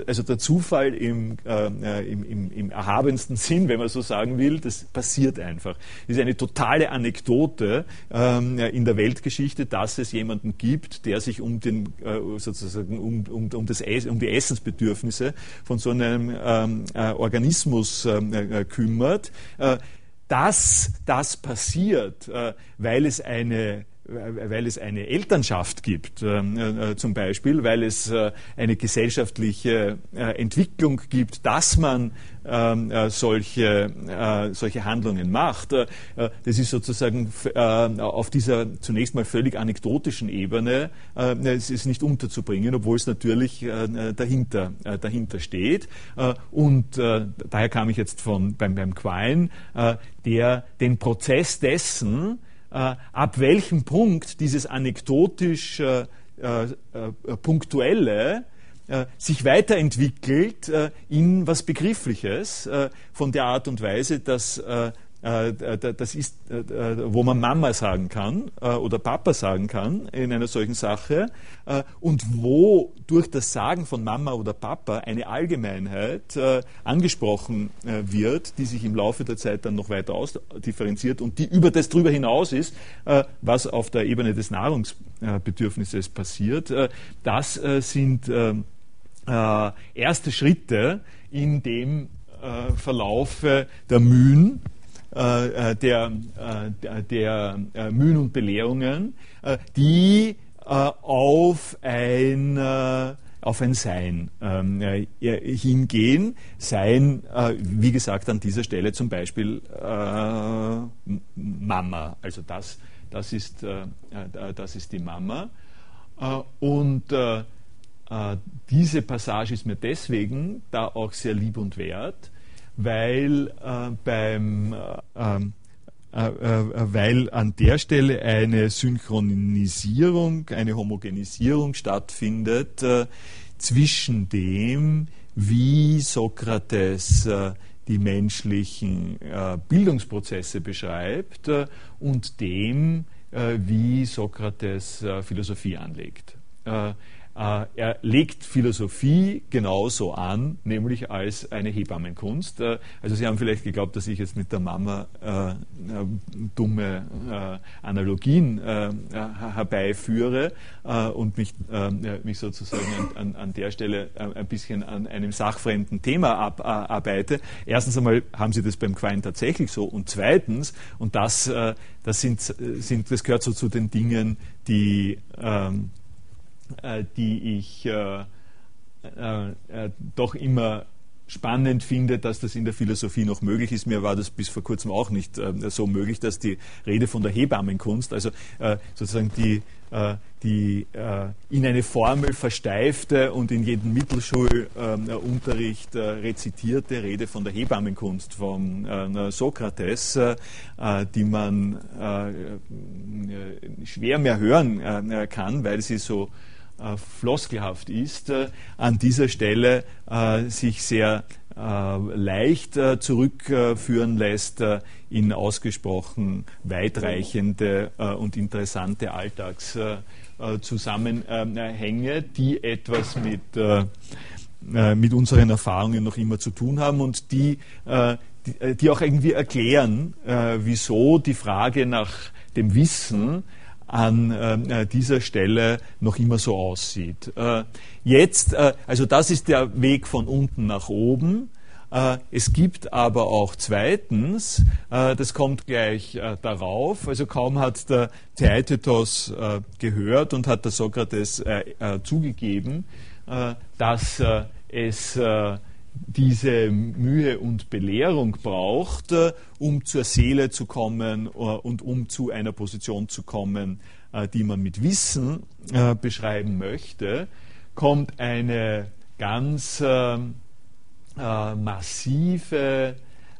Also der Zufall im erhabensten Sinn, wenn man so sagen will, das passiert einfach. Das ist eine totale Anekdote in der Weltgeschichte, dass es jemanden gibt, der sich um die Essensbedürfnisse von so einem Organismus kümmert. Dass das passiert, weil es eine Elternschaft gibt, zum Beispiel, weil es eine gesellschaftliche Entwicklung gibt, dass man solche Handlungen macht. Das ist sozusagen auf dieser zunächst mal völlig anekdotischen Ebene, es ist nicht unterzubringen, obwohl es natürlich dahinter steht. Und daher kam ich jetzt beim Quine, der den Prozess dessen, ab welchem Punkt dieses anekdotisch Punktuelle sich weiterentwickelt in was Begriffliches, von der Art und Weise, dass das ist, wo man Mama sagen kann oder Papa sagen kann in einer solchen Sache und wo durch das Sagen von Mama oder Papa eine Allgemeinheit angesprochen wird, die sich im Laufe der Zeit dann noch weiter ausdifferenziert und die über das drüber hinaus ist, was auf der Ebene des Nahrungsbedürfnisses passiert. Das sind erste Schritte in dem Verlauf der Mühen, der Mühen und Belehrungen, die auf ein Sein hingehen. Sein, wie gesagt, an dieser Stelle zum Beispiel Mama. Also das ist die Mama. Und diese Passage ist mir deswegen da auch sehr lieb und wert, weil an der Stelle eine Synchronisierung, eine Homogenisierung stattfindet zwischen dem, wie Sokrates die menschlichen Bildungsprozesse beschreibt und dem, wie Sokrates Philosophie anlegt. Er legt Philosophie genauso an, nämlich als eine Hebammenkunst. Also Sie haben vielleicht geglaubt, dass ich jetzt mit der Mama dumme Analogien herbeiführe und mich sozusagen an der Stelle ein bisschen an einem sachfremden Thema abarbeite. Erstens einmal haben Sie das beim Quine tatsächlich so, und zweitens, und das gehört so zu den Dingen, die ich doch immer spannend finde, dass das in der Philosophie noch möglich ist. Mir war das bis vor kurzem auch nicht so möglich, dass die Rede von der Hebammenkunst, also sozusagen die in eine Formel versteifte und in jedem Mittelschulunterricht rezitierte Rede von der Hebammenkunst von Sokrates, die man schwer mehr hören kann, weil sie so floskelhaft ist, an dieser Stelle sich sehr leicht zurückführen lässt in ausgesprochen weitreichende und interessante Alltagszusammenhänge, die etwas mit unseren Erfahrungen noch immer zu tun haben und die auch irgendwie erklären, wieso die Frage nach dem Wissen an dieser Stelle noch immer so aussieht. Also das ist der Weg von unten nach oben. Es gibt aber auch zweitens, das kommt gleich darauf, also kaum hat der Theaitetos gehört und hat der Sokrates zugegeben, dass es diese Mühe und Belehrung braucht, um zur Seele zu kommen und um zu einer Position zu kommen, die man mit Wissen beschreiben möchte, kommt eine ganz massive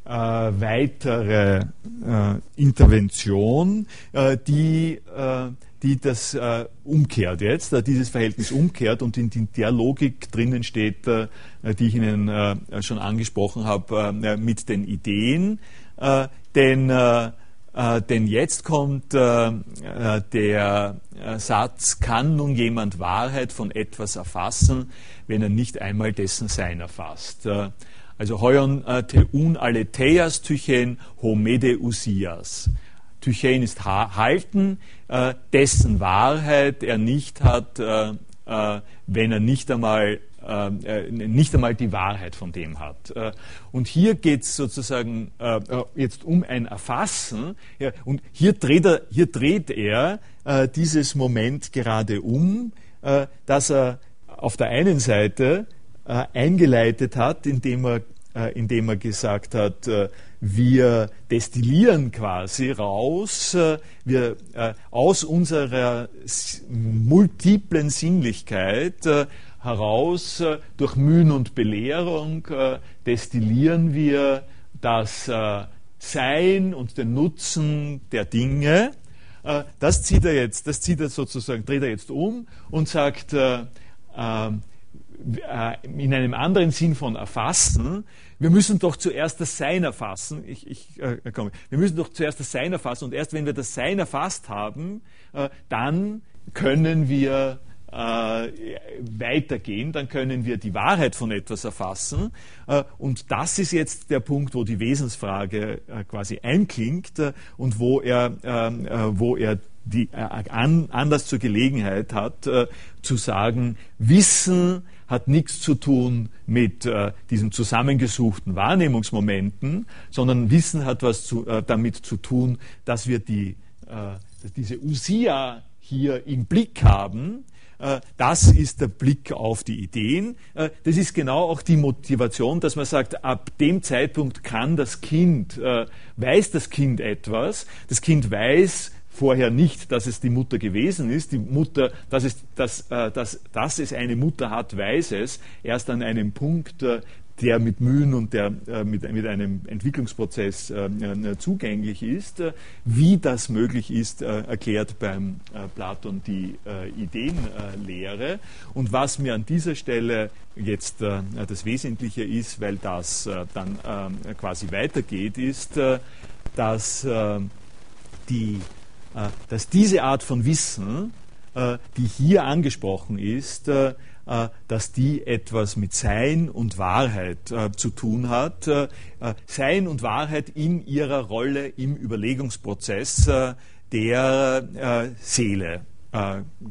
weitere Intervention, die das umkehrt jetzt, dieses Verhältnis umkehrt und in der Logik drinnen steht, die ich Ihnen schon angesprochen habe, mit den Ideen. Denn jetzt kommt der Satz, kann nun jemand Wahrheit von etwas erfassen, wenn er nicht einmal dessen Sein erfasst. Also heuon teun aletheas tychen homedeusias. Tychen ist halten, dessen Wahrheit er nicht hat, wenn er nicht einmal die Wahrheit von dem hat. Und hier geht es sozusagen jetzt um ein Erfassen. Ja, und hier dreht er dieses Moment gerade um, dass er auf der einen Seite eingeleitet hat, indem er gesagt hat, wir destillieren quasi raus, aus unserer multiplen Sinnlichkeit heraus, durch Mühen und Belehrung destillieren wir das Sein und den Nutzen der Dinge. Das dreht er jetzt um und sagt, in einem anderen Sinn von erfassen, wir müssen doch zuerst das Sein erfassen. Wir müssen doch zuerst das Sein erfassen, und erst wenn wir das Sein erfasst haben, dann können wir weitergehen, dann können wir die Wahrheit von etwas erfassen. Und das ist jetzt der Punkt, wo die Wesensfrage quasi einklingt und wo er Anlass zur Gelegenheit hat, zu sagen, Wissen hat nichts zu tun mit diesen zusammengesuchten Wahrnehmungsmomenten, sondern Wissen hat was damit zu tun, dass wir diese Usia hier im Blick haben. Das ist der Blick auf die Ideen. Das ist genau auch die Motivation, dass man sagt, ab dem Zeitpunkt weiß das Kind etwas. Das Kind weiß vorher nicht, dass es die Mutter gewesen ist. Die Mutter, dass es eine Mutter hat, weiß es erst an einem Punkt, der mit Mühen und der mit einem Entwicklungsprozess zugänglich ist. Wie das möglich ist, erklärt beim Platon die Ideenlehre. Und was mir an dieser Stelle jetzt das Wesentliche ist, weil das dann quasi weitergeht, ist, dass diese Art von Wissen die hier angesprochen ist, dass die etwas mit Sein und Wahrheit zu tun hat. Sein und Wahrheit in ihrer Rolle im Überlegungsprozess der Seele,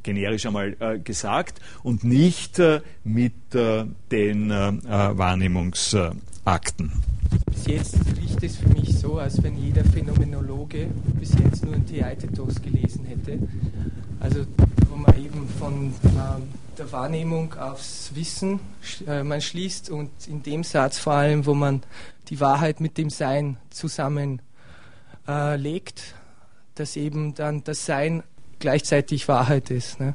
generisch einmal gesagt, und nicht mit den Wahrnehmungsakten. Bis jetzt riecht es für mich so, als wenn jeder Phänomenologe bis jetzt nur ein Theaitetos gelesen hätte. Also wo man eben von der Wahrnehmung aufs Wissen man schließt und in dem Satz vor allem, wo man die Wahrheit mit dem Sein zusammenlegt, dass eben dann das Sein gleichzeitig Wahrheit ist. Ne?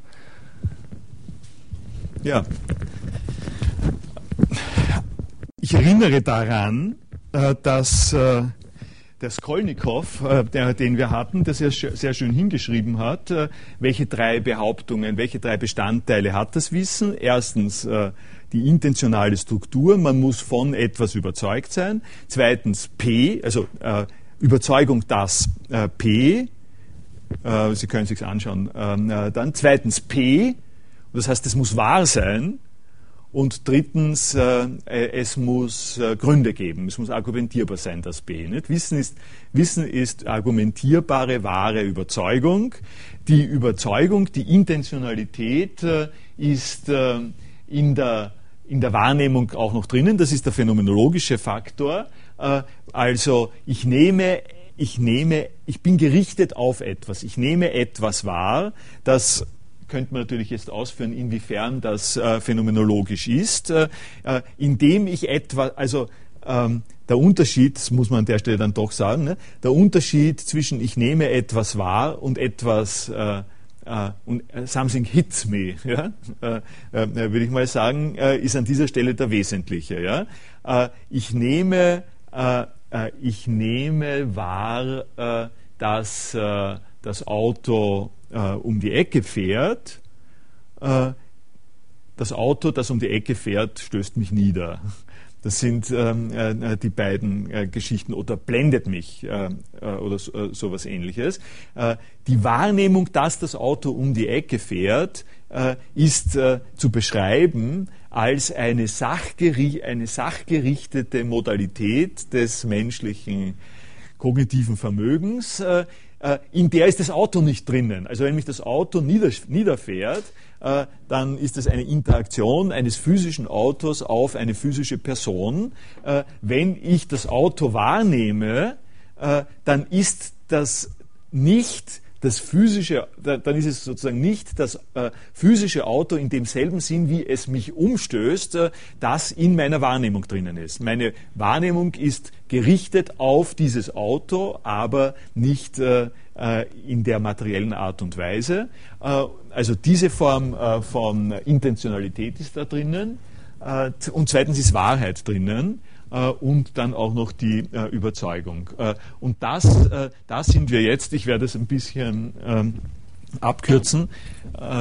Ja. Ich erinnere daran, dass der Skolnikow, den wir hatten, der sehr schön hingeschrieben hat, welche drei Behauptungen, welche drei Bestandteile hat das Wissen. Erstens die intentionale Struktur, man muss von etwas überzeugt sein. Zweitens P, also Überzeugung, dass P, Sie können es sich anschauen, dann zweitens P, das heißt, es muss wahr sein. Und drittens, es muss Gründe geben, es muss argumentierbar sein, das P. Nicht? Wissen ist argumentierbare, wahre Überzeugung. Die Überzeugung, die Intentionalität ist in der Wahrnehmung auch noch drinnen, das ist der phänomenologische Faktor. Also ich bin gerichtet auf etwas, ich nehme etwas wahr, das könnte man natürlich jetzt ausführen, inwiefern das phänomenologisch ist, indem ich etwa, also der Unterschied, das muss man an der Stelle dann doch sagen, ne, der Unterschied zwischen ich nehme etwas wahr und etwas, something hits me, ja, würde ich mal sagen, ist an dieser Stelle der wesentliche. Ja? Ich nehme wahr, dass das Auto um die Ecke fährt, das Auto, das um die Ecke fährt, stößt mich nieder. Das sind die beiden Geschichten, oder blendet mich oder sowas Ähnliches. Die Wahrnehmung, dass das Auto um die Ecke fährt, ist zu beschreiben als eine sachgerichtete Modalität des menschlichen kognitiven Vermögens, in der ist das Auto nicht drinnen. Also wenn mich das Auto niederfährt, dann ist das eine Interaktion eines physischen Autos auf eine physische Person. Wenn ich das Auto wahrnehme, dann ist das nicht das physische, dann ist es sozusagen nicht das physische Auto in demselben Sinn, wie es mich umstößt, das in meiner Wahrnehmung drinnen ist. Meine Wahrnehmung ist gerichtet auf dieses Auto, aber nicht in der materiellen Art und Weise. Also diese Form von Intentionalität ist da drinnen. Und zweitens ist Wahrheit drinnen. Und dann auch noch die Überzeugung. Und das sind wir jetzt, ich werde es ein bisschen abkürzen.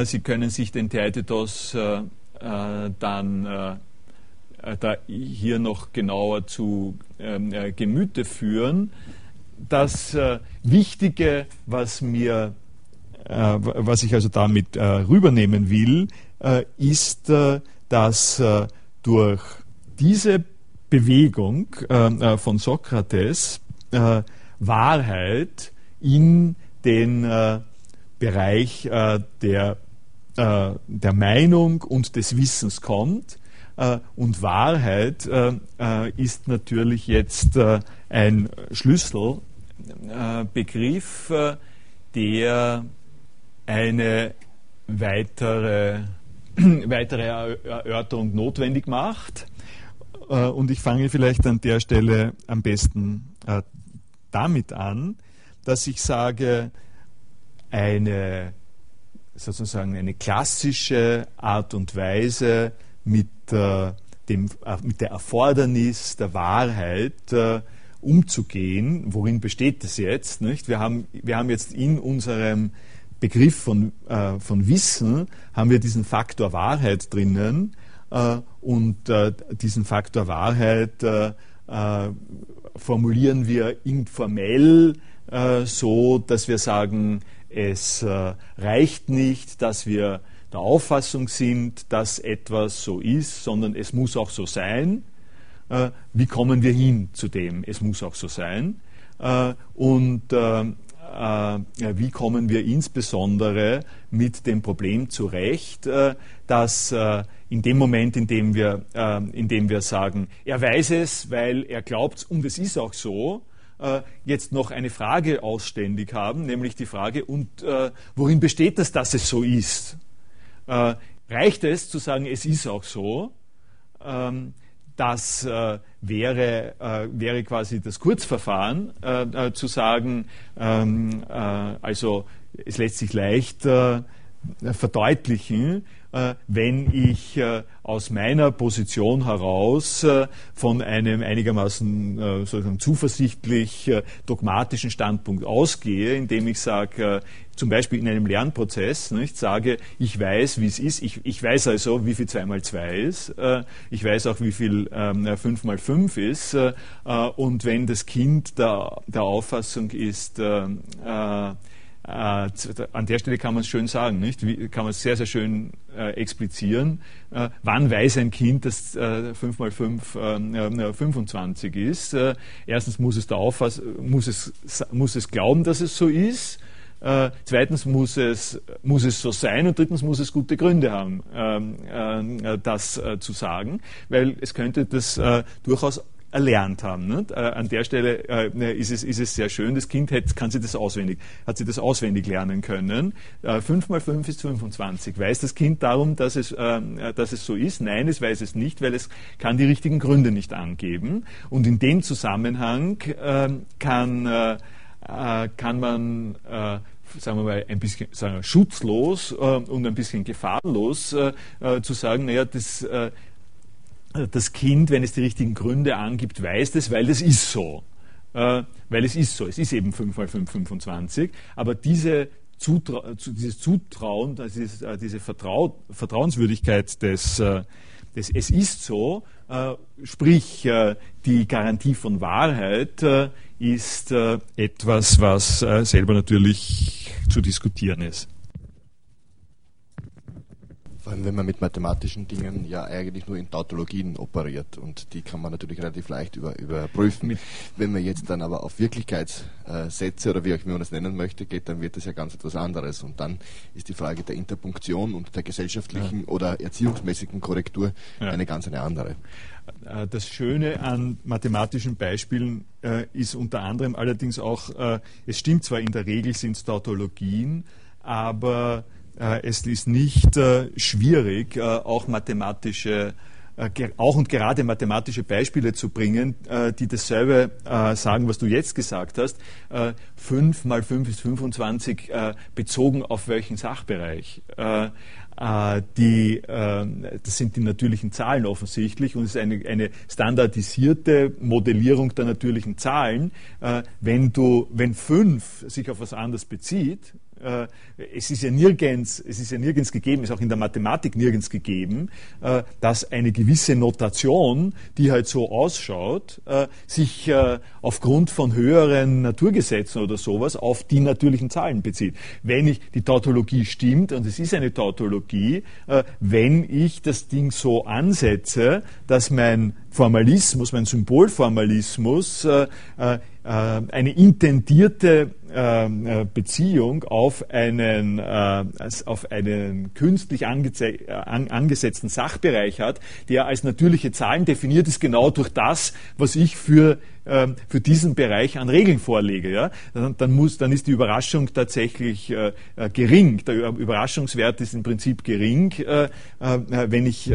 Sie können sich den Theaitetos dann da hier noch genauer zu Gemüte führen. Das Wichtige, was ich also damit rübernehmen will, ist, dass durch diese Bewegung von Sokrates Wahrheit in den Bereich der Meinung und des Wissens kommt. Und Wahrheit ist natürlich jetzt ein Schlüsselbegriff, der eine weitere Erörterung notwendig macht. Und ich fange vielleicht an der Stelle am besten damit an, dass ich sage, sozusagen eine klassische Art und Weise mit der Erfordernis der Wahrheit umzugehen. Worin besteht das jetzt? Nicht? Wir haben jetzt in unserem Begriff von Wissen, haben wir diesen Faktor Wahrheit drinnen. Und diesen Faktor Wahrheit formulieren wir informell so, dass wir sagen, Es reicht nicht, dass wir der Auffassung sind, dass etwas so ist, sondern es muss auch so sein. Wie kommen wir hin zu dem? Es muss auch so sein. Wie kommen wir insbesondere mit dem Problem zurecht, dass in dem Moment, in dem wir sagen, er weiß es, weil er glaubt, und es ist auch so, jetzt noch eine Frage ausständig haben, nämlich die Frage, und worin besteht das, dass es so ist? Reicht es zu sagen, es ist auch so? Das wäre quasi das Kurzverfahren, zu sagen, also es lässt sich leicht verdeutlichen, wenn ich aus meiner Position heraus von einem einigermaßen sozusagen zuversichtlich dogmatischen Standpunkt ausgehe, indem ich sage, zum Beispiel in einem Lernprozess, nicht, sage, ich weiß, wie es ist, ich weiß also, wie viel 2 mal 2 ist, ich weiß auch, wie viel 5 mal 5 ist, und wenn das Kind der Auffassung ist, an der Stelle kann man es schön sagen, nicht? Kann man es sehr, sehr schön explizieren. Wann weiß ein Kind, dass 5 mal 5 25 ist? Erstens muss es glauben, dass es so ist. Zweitens muss es so sein, und drittens muss es gute Gründe haben, das zu sagen, weil es könnte das durchaus erlernt haben. Ne? An der Stelle ist es sehr schön, das Kind hat sich das auswendig lernen können. 5 mal 5 ist 25. Weiß das Kind darum, dass es so ist? Nein, es weiß es nicht, weil es kann die richtigen Gründe nicht angeben. Und in dem Zusammenhang kann man, sagen wir mal, ein bisschen schutzlos und ein bisschen gefahrlos zu sagen, naja, das Kind, wenn es die richtigen Gründe angibt, weiß das, weil es ist so. Es ist eben 5 mal 5, 25. Aber dieses Zutrauen, also diese Vertrauenswürdigkeit des Es ist so, sprich die Garantie von Wahrheit, ist etwas, was selber natürlich zu diskutieren ist. Vor allem, wenn man mit mathematischen Dingen ja eigentlich nur in Tautologien operiert, und die kann man natürlich relativ leicht überprüfen. Wenn man jetzt dann aber auf Wirklichkeitssätze oder wie auch immer man das nennen möchte geht, dann wird das ja ganz etwas anderes, und dann ist die Frage der Interpunktion und der gesellschaftlichen oder erziehungsmäßigen Korrektur eine andere. Das Schöne an mathematischen Beispielen ist unter anderem allerdings auch, es stimmt zwar, in der Regel sind es Tautologien, aber es ist nicht schwierig, auch mathematische, auch und gerade mathematische Beispiele zu bringen, die dasselbe sagen, was du jetzt gesagt hast. 5 mal 5 ist 25, bezogen auf welchen Sachbereich? Das sind die natürlichen Zahlen offensichtlich, und es ist eine standardisierte Modellierung der natürlichen Zahlen. Wenn 5 sich auf was anderes bezieht, es ist ja nirgends gegeben, ist auch in der Mathematik nirgends gegeben, dass eine gewisse Notation, die halt so ausschaut, sich aufgrund von höheren Naturgesetzen oder sowas auf die natürlichen Zahlen bezieht. Wenn ich die Tautologie stimmt, und es ist eine Tautologie, wenn ich das Ding so ansetze, dass mein Formalismus, mein Symbolformalismus eine intendierte Beziehung auf einen künstlich angesetzten Sachbereich hat, der als natürliche Zahlen definiert ist, genau durch das, was ich für diesen Bereich an Regeln vorlege. Ja? Dann ist die Überraschung tatsächlich gering. Der Überraschungswert ist im Prinzip gering, wenn ich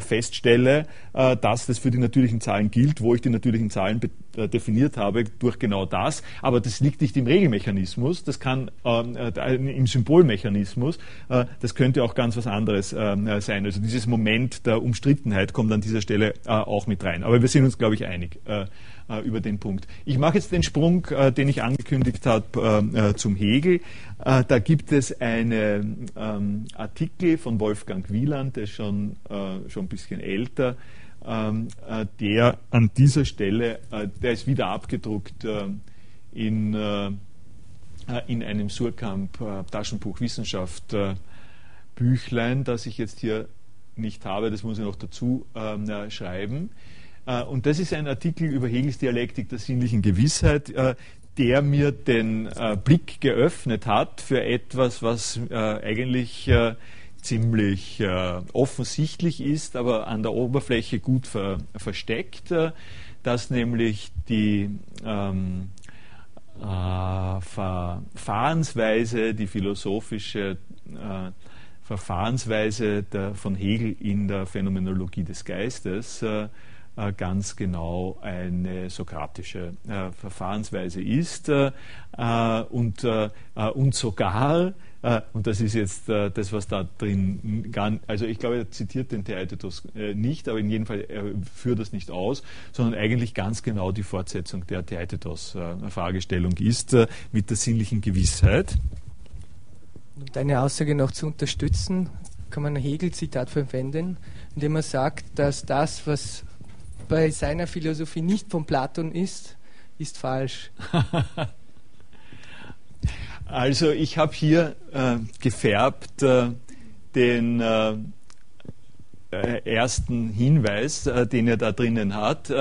feststelle, dass das für die natürlichen Zahlen gilt, wo ich die natürlichen Zahlen definiert habe durch genau das. Aber das liegt nicht im Regelmechanismus, das kann im Symbolmechanismus, das könnte auch ganz was anderes sein. Also dieses Moment der Umstrittenheit kommt an dieser Stelle auch mit rein. Aber wir sind uns, glaube ich, einig über den Punkt. Ich mache jetzt den Sprung, den ich angekündigt habe, zum Hegel. Da gibt es einen Artikel von Wolfgang Wieland, der ist schon ein bisschen älter, der an dieser Stelle, der ist wieder abgedruckt in in einem Surkamp Taschenbuch Wissenschaft Büchlein, das ich jetzt hier nicht habe, das muss ich noch dazu schreiben. Und das ist ein Artikel über Hegels Dialektik der sinnlichen Gewissheit, der mir den Blick geöffnet hat für etwas, was eigentlich ziemlich offensichtlich ist, aber an der Oberfläche gut versteckt, dass nämlich die Verfahrensweise, die philosophische Verfahrensweise von Hegel in der Phänomenologie des Geistes ganz genau eine sokratische Verfahrensweise ist und sogar, und das ist jetzt das, was da drin, also ich glaube, er zitiert den Theaitetos nicht, aber in jedem Fall, er führt das nicht aus, sondern eigentlich ganz genau die Fortsetzung der Theaitetos-Fragestellung ist mit der sinnlichen Gewissheit. Um deine Aussage noch zu unterstützen, kann man ein Hegel-Zitat verwenden, indem er sagt, dass das, was bei seiner Philosophie nicht von Platon ist, ist falsch. Also ich habe hier gefärbt den ersten Hinweis, den er da drinnen hat.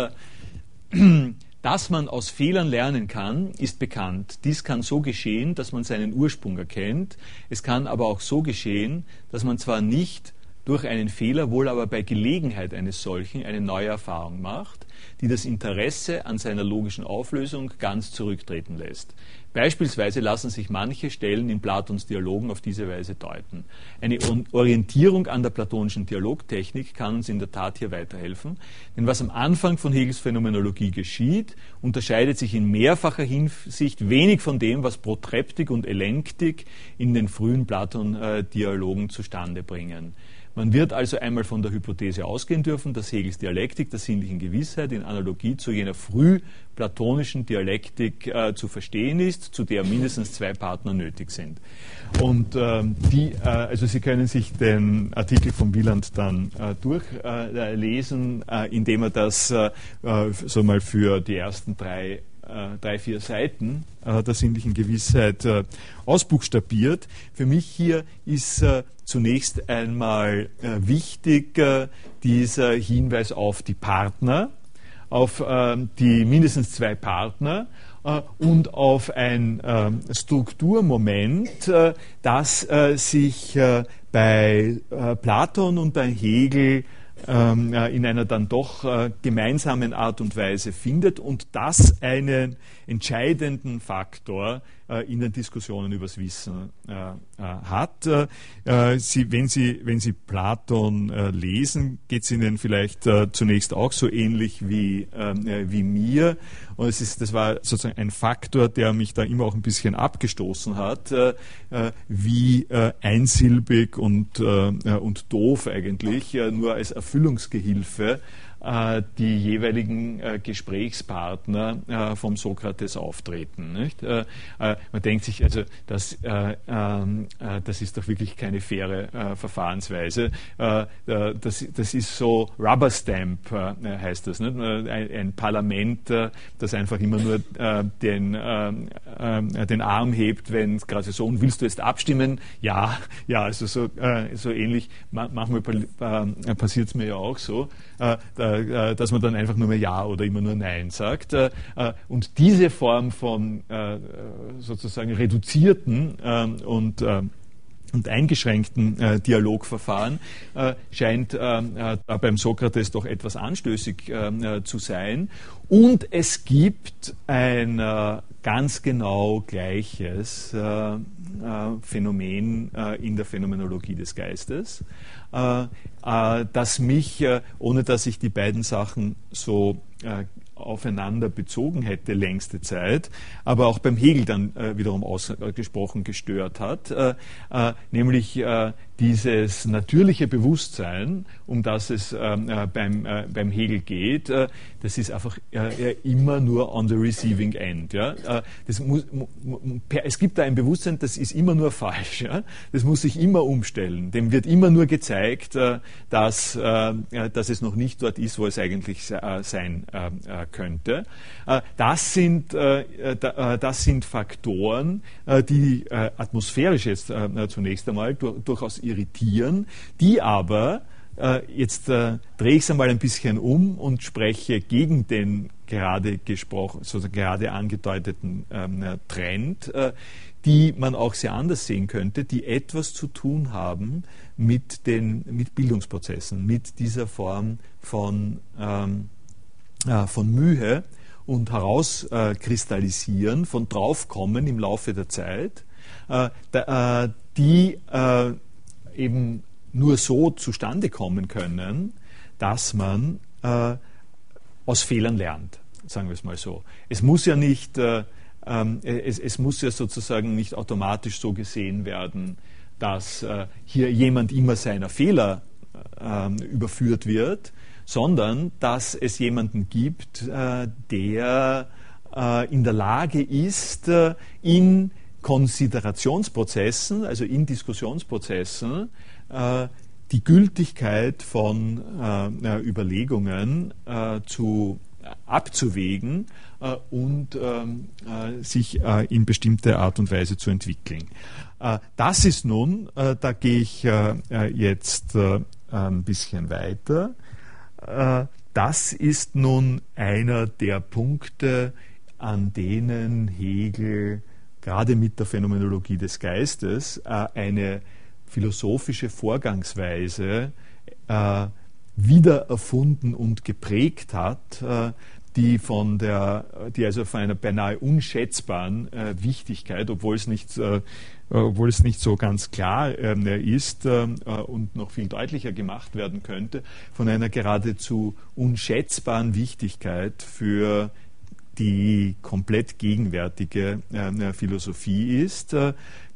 Dass man aus Fehlern lernen kann, ist bekannt. Dies kann so geschehen, dass man seinen Ursprung erkennt. Es kann aber auch so geschehen, dass man zwar nicht durch einen Fehler, wohl aber bei Gelegenheit eines solchen eine neue Erfahrung macht, die das Interesse an seiner logischen Auflösung ganz zurücktreten lässt. Beispielsweise lassen sich manche Stellen in Platons Dialogen auf diese Weise deuten. Eine Orientierung an der platonischen Dialogtechnik kann uns in der Tat hier weiterhelfen, denn was am Anfang von Hegels Phänomenologie geschieht, unterscheidet sich in mehrfacher Hinsicht wenig von dem, was Protreptik und Elenktik in den frühen Platon-Dialogen zustande bringen. Man wird also einmal von der Hypothese ausgehen dürfen, dass Hegels Dialektik der sinnlichen Gewissheit in Analogie zu jener frühplatonischen Dialektik zu verstehen ist, zu der mindestens zwei Partner nötig sind. Und also Sie können sich den Artikel von Wieland dann durchlesen, indem er das so mal für die ersten drei, vier Seiten der sinnlichen Gewissheit ausbuchstabiert. Für mich hier ist zunächst einmal wichtig dieser Hinweis auf die Partner, auf die mindestens zwei Partner und auf ein Strukturmoment, das sich bei Platon und bei Hegel in einer dann doch gemeinsamen Art und Weise findet und das einen entscheidenden Faktor in den Diskussionen übers Wissen hat. Wenn Sie Platon lesen, geht es Ihnen vielleicht zunächst auch so ähnlich wie mir. Und das war sozusagen ein Faktor, der mich da immer auch ein bisschen abgestoßen hat, wie einsilbig und doof eigentlich, nur als Erfüllungsgehilfe die jeweiligen Gesprächspartner vom Sokrates auftreten. Nicht? Man denkt sich, also das ist doch wirklich keine faire Verfahrensweise. Das ist so Rubber Stamp, heißt das. Nicht? Ein Parlament, das einfach immer nur den Arm hebt, wenn es gerade so, und willst du jetzt abstimmen? Ja, also so ähnlich. Manchmal passiert es mir ja auch so, dass man dann einfach nur mehr Ja oder immer nur Nein sagt. Und diese Form von sozusagen reduzierten und eingeschränkten Dialogverfahren scheint beim Sokrates doch etwas anstößig zu sein. Und es gibt ein ganz genau gleiches Phänomen in der Phänomenologie des Geistes, das mich, ohne dass ich die beiden Sachen so aufeinander bezogen hätte längste Zeit, aber auch beim Hegel dann wiederum ausgesprochen gestört hat, nämlich dieses natürliche Bewusstsein, um das es beim Hegel geht, das ist einfach immer nur on the receiving end. Ja? Es gibt da ein Bewusstsein, das ist immer nur falsch. Ja? Das muss sich immer umstellen. Dem wird immer nur gezeigt, dass es noch nicht dort ist, wo es eigentlich sein könnte. Das sind Faktoren, die atmosphärisch jetzt zunächst einmal durchaus irritieren, die aber, jetzt drehe ich es einmal ein bisschen um und spreche gegen den gerade angedeuteten Trend, die man auch sehr anders sehen könnte, die etwas zu tun haben mit Bildungsprozessen, mit dieser Form von Mühe und Herauskristallisieren, von Draufkommen im Laufe der Zeit, die eben nur so zustande kommen können, dass man aus Fehlern lernt, sagen wir es mal so. Es muss ja nicht... Es muss ja sozusagen nicht automatisch so gesehen werden, dass hier jemand immer seiner Fehler überführt wird, sondern dass es jemanden gibt, der in der Lage ist, in Konsiderationsprozessen, also in Diskussionsprozessen, die Gültigkeit von Überlegungen abzuwägen und sich in bestimmte Art und Weise zu entwickeln. Das ist nun, da gehe ich jetzt ein bisschen weiter, das ist nun einer der Punkte, an denen Hegel gerade mit der Phänomenologie des Geistes eine philosophische Vorgangsweise wiedererfunden und geprägt hat, die also von einer beinahe unschätzbaren Wichtigkeit, obwohl es nicht so ganz klar ist und noch viel deutlicher gemacht werden könnte, von einer geradezu unschätzbaren Wichtigkeit für die komplett gegenwärtige Philosophie ist,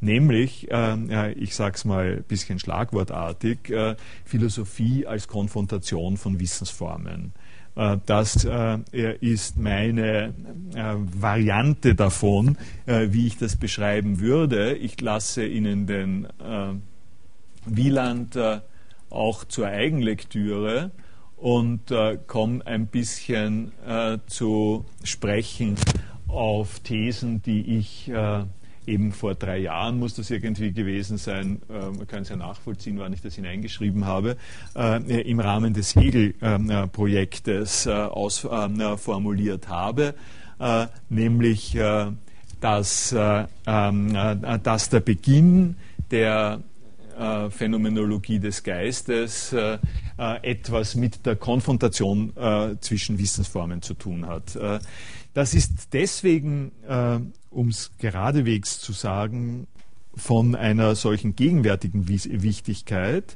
nämlich, ich sage es mal ein bisschen schlagwortartig, Philosophie als Konfrontation von Wissensformen. Das ist meine Variante davon, wie ich das beschreiben würde. Ich lasse Ihnen den Wieland auch zur Eigenlektüre und komme ein bisschen zu sprechen auf Thesen, die ich eben vor 3 Jahren, muss das irgendwie gewesen sein, man kann es ja nachvollziehen, wann ich das hineingeschrieben habe, im Rahmen des Hegel-Projektes ausformuliert habe, nämlich, dass der Beginn der Phänomenologie des Geistes etwas mit der Konfrontation zwischen Wissensformen zu tun hat. Das ist deswegen, um es geradewegs zu sagen, von einer solchen gegenwärtigen Wichtigkeit,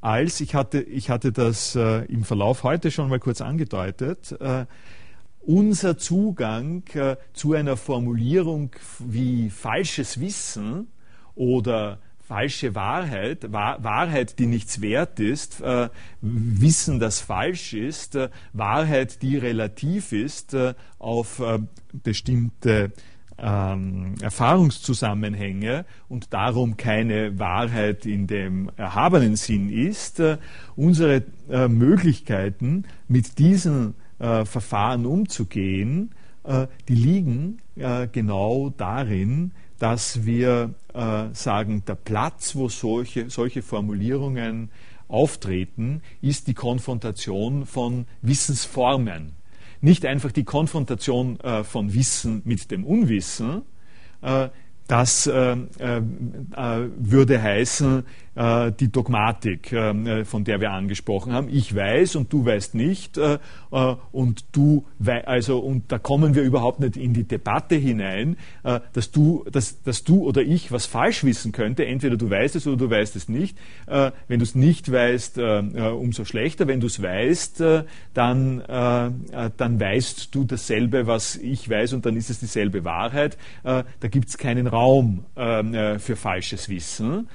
als ich hatte das im Verlauf heute schon mal kurz angedeutet, unser Zugang zu einer Formulierung wie falsches Wissen oder falsche Wahrheit, Wahrheit, die nichts wert ist, Wissen, das falsch ist, Wahrheit, die relativ ist, auf bestimmte Erfahrungszusammenhänge und darum keine Wahrheit in dem erhabenen Sinn ist. Unsere Möglichkeiten, mit diesen Verfahren umzugehen, die liegen genau darin, dass wir sagen, der Platz, wo solche Formulierungen auftreten, ist die Konfrontation von Wissensformen. Nicht einfach die Konfrontation von Wissen mit dem Unwissen, das würde heißen, die Dogmatik, von der wir angesprochen haben. Ich weiß und du weißt nicht. Und da kommen wir überhaupt nicht in die Debatte hinein, dass du oder ich was falsch wissen könnte. Entweder du weißt es oder du weißt es nicht. Wenn du es nicht weißt, umso schlechter. Wenn du es weißt, dann weißt du dasselbe, was ich weiß, und dann ist es dieselbe Wahrheit. Da gibt es keinen Raum für falsches Wissen.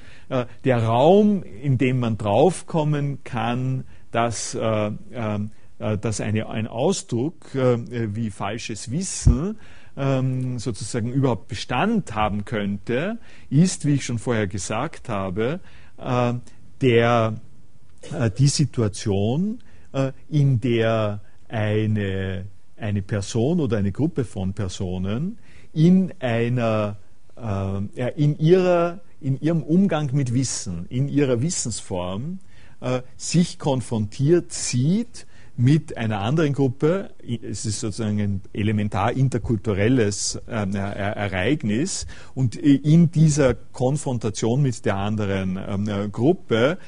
Der Raum, in dem man draufkommen kann, dass ein Ausdruck wie falsches Wissen sozusagen überhaupt Bestand haben könnte, ist, wie ich schon vorher gesagt habe, die Situation, in der eine eine Person oder eine Gruppe von Personen in ihrem Umgang mit Wissen, in ihrer Wissensform sich konfrontiert sieht mit einer anderen Gruppe. Es ist sozusagen ein elementar interkulturelles Ereignis, und in dieser Konfrontation mit der anderen Gruppe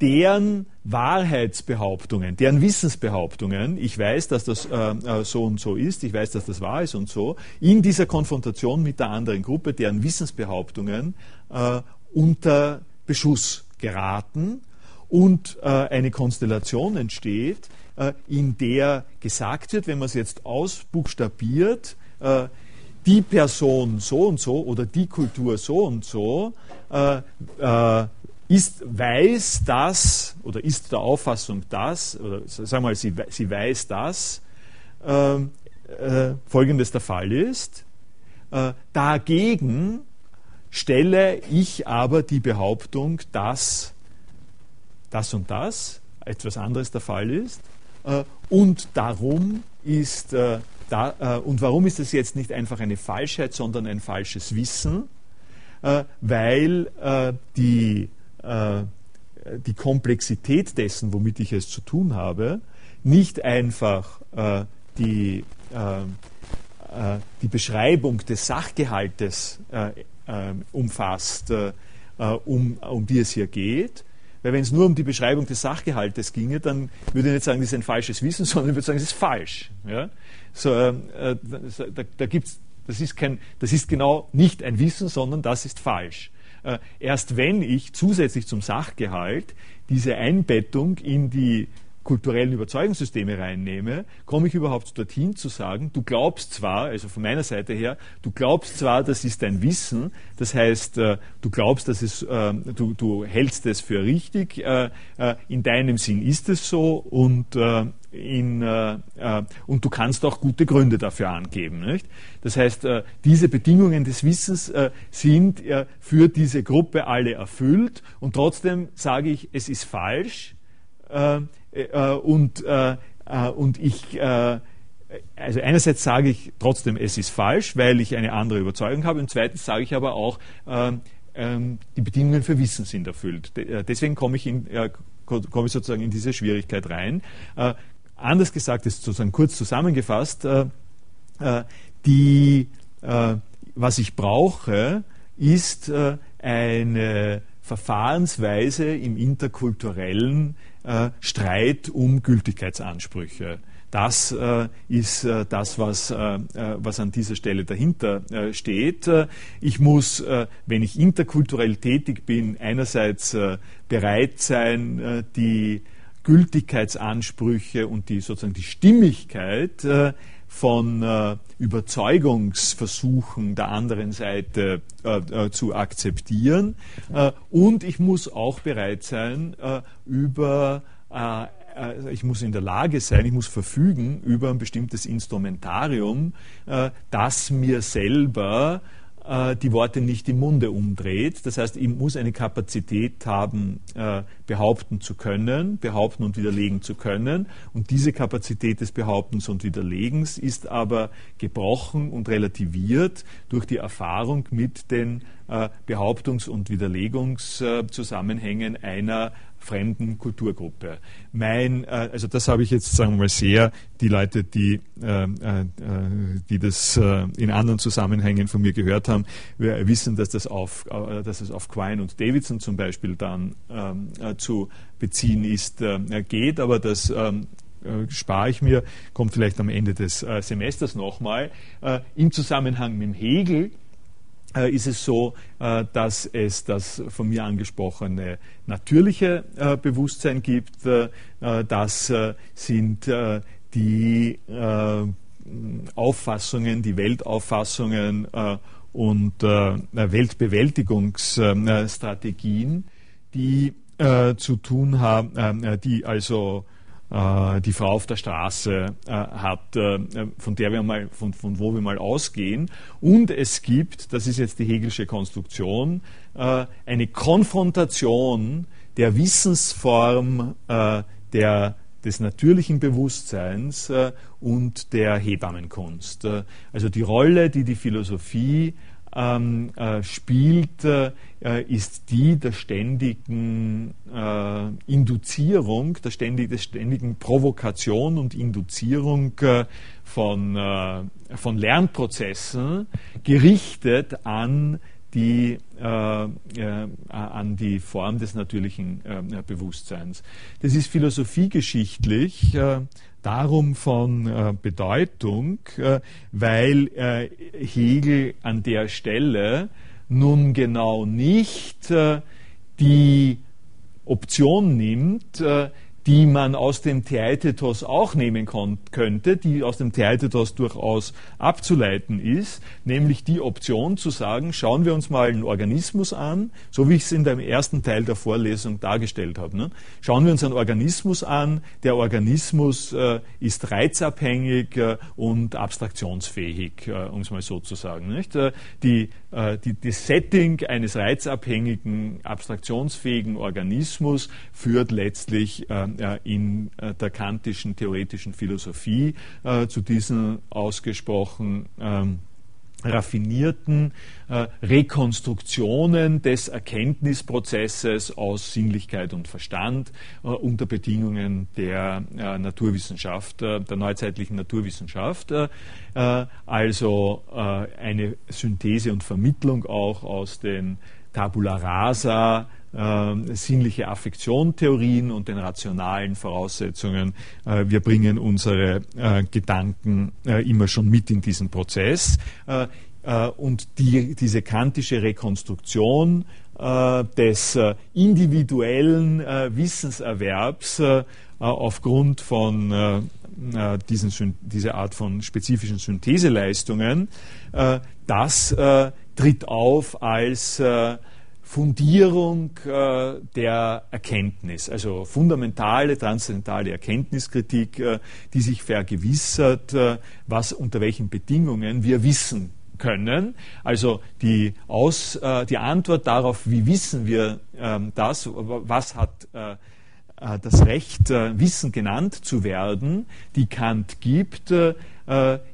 deren Wahrheitsbehauptungen, deren Wissensbehauptungen, ich weiß, dass das so und so ist, ich weiß, dass das wahr ist und so, in dieser Konfrontation mit der anderen Gruppe, deren Wissensbehauptungen unter Beschuss geraten, und eine Konstellation entsteht, in der gesagt wird, wenn man es jetzt ausbuchstabiert, die Person so und so oder die Kultur so und so weiß das oder ist der Auffassung das, oder sagen wir mal, sie weiß das, Folgendes der Fall ist. Dagegen stelle ich aber die Behauptung, dass das und das etwas anderes der Fall ist, und darum ist und warum ist es jetzt nicht einfach eine Falschheit, sondern ein falsches Wissen, weil die Komplexität dessen, womit ich es zu tun habe, nicht einfach die Beschreibung des Sachgehaltes umfasst, um die es hier geht. Weil wenn es nur um die Beschreibung des Sachgehaltes ginge, dann würde ich nicht sagen, das ist ein falsches Wissen, sondern ich würde sagen, das ist falsch. Ja? So, das ist genau nicht ein Wissen, sondern das ist falsch. Erst wenn ich zusätzlich zum Sachgehalt diese Einbettung in die kulturellen Überzeugungssysteme reinnehme, komme ich überhaupt dorthin zu sagen, du glaubst zwar, also von meiner Seite her, du glaubst zwar, das ist dein Wissen, das heißt, du glaubst, du hältst es für richtig, in deinem Sinn ist es so, und du kannst auch gute Gründe dafür angeben, nicht? Das heißt, diese Bedingungen des Wissens sind für diese Gruppe alle erfüllt, und trotzdem sage ich, es ist falsch, also einerseits sage ich trotzdem, es ist falsch, weil ich eine andere Überzeugung habe, und zweitens sage ich aber auch, die Bedingungen für Wissen sind erfüllt. Deswegen komme ich sozusagen in diese Schwierigkeit rein. Anders gesagt, ist sozusagen kurz zusammengefasst, was ich brauche, ist eine Verfahrensweise im interkulturellen Streit um Gültigkeitsansprüche. Das ist das, was an dieser Stelle dahinter steht. Ich muss, wenn ich interkulturell tätig bin, einerseits bereit sein, die Gültigkeitsansprüche und sozusagen die Stimmigkeit von Überzeugungsversuchen der anderen Seite zu akzeptieren, und ich muss auch bereit sein, ich muss in der Lage sein, ich muss verfügen über ein bestimmtes Instrumentarium, das mir selber die Worte nicht im Munde umdreht. Das heißt, ich muss eine Kapazität haben, behaupten und widerlegen zu können. Und diese Kapazität des Behauptens und Widerlegens ist aber gebrochen und relativiert durch die Erfahrung mit den Behauptungs- und Widerlegungszusammenhängen einer fremden Kulturgruppe. Also das habe ich jetzt, sagen wir mal, sehr, die Leute, die das in anderen Zusammenhängen von mir gehört haben, wissen, dass das auf Quine und Davidson zum Beispiel dann zu beziehen ist, geht, aber das spare ich mir, kommt vielleicht am Ende des Semesters nochmal. Im Zusammenhang mit dem Hegel ist es so, dass es das von mir angesprochene natürliche Bewusstsein gibt. Das sind die Auffassungen, die Weltauffassungen und Weltbewältigungsstrategien, die zu tun haben, die also die Frau auf der Straße hat, von wo wir mal ausgehen. Und es gibt, das ist jetzt die Hegelsche Konstruktion, eine Konfrontation der Wissensform des natürlichen Bewusstseins und der Hebammenkunst. Also die Rolle, die die Philosophie spielt, ist die der ständigen Induzierung, der ständigen Provokation und Induzierung von Lernprozessen, gerichtet an die Form des natürlichen Bewusstseins. Das ist philosophiegeschichtlich darum von Bedeutung, weil Hegel an der Stelle nun genau nicht die Option nimmt, die man aus dem Theaitetos auch nehmen könnte, die aus dem Theaitetos durchaus abzuleiten ist, nämlich die Option zu sagen, schauen wir uns mal einen Organismus an, so wie ich es in dem ersten Teil der Vorlesung dargestellt habe. Ne? Schauen wir uns einen Organismus an, der Organismus ist reizabhängig und abstraktionsfähig, um es mal so zu sagen. Nicht? Das Setting eines reizabhängigen, abstraktionsfähigen Organismus führt letztlich in der kantischen theoretischen Philosophie zu diesen ausgesprochen raffinierten Rekonstruktionen des Erkenntnisprozesses aus Sinnlichkeit und Verstand unter Bedingungen der Naturwissenschaft, der neuzeitlichen Naturwissenschaft. Also eine Synthese und Vermittlung auch aus den Tabula rasa, sinnliche Affektion-Theorien und den rationalen Voraussetzungen. Wir bringen unsere Gedanken immer schon mit in diesen Prozess. Und diese kantische Rekonstruktion des individuellen Wissenserwerbs aufgrund von dieser Art von spezifischen Syntheseleistungen, das tritt auf als Fundierung der Erkenntnis, also fundamentale, transzendentale Erkenntniskritik, die sich vergewissert, unter welchen Bedingungen wir wissen können. Also die Antwort darauf, wie wissen wir das, was hat das Recht, Wissen genannt zu werden, die Kant gibt,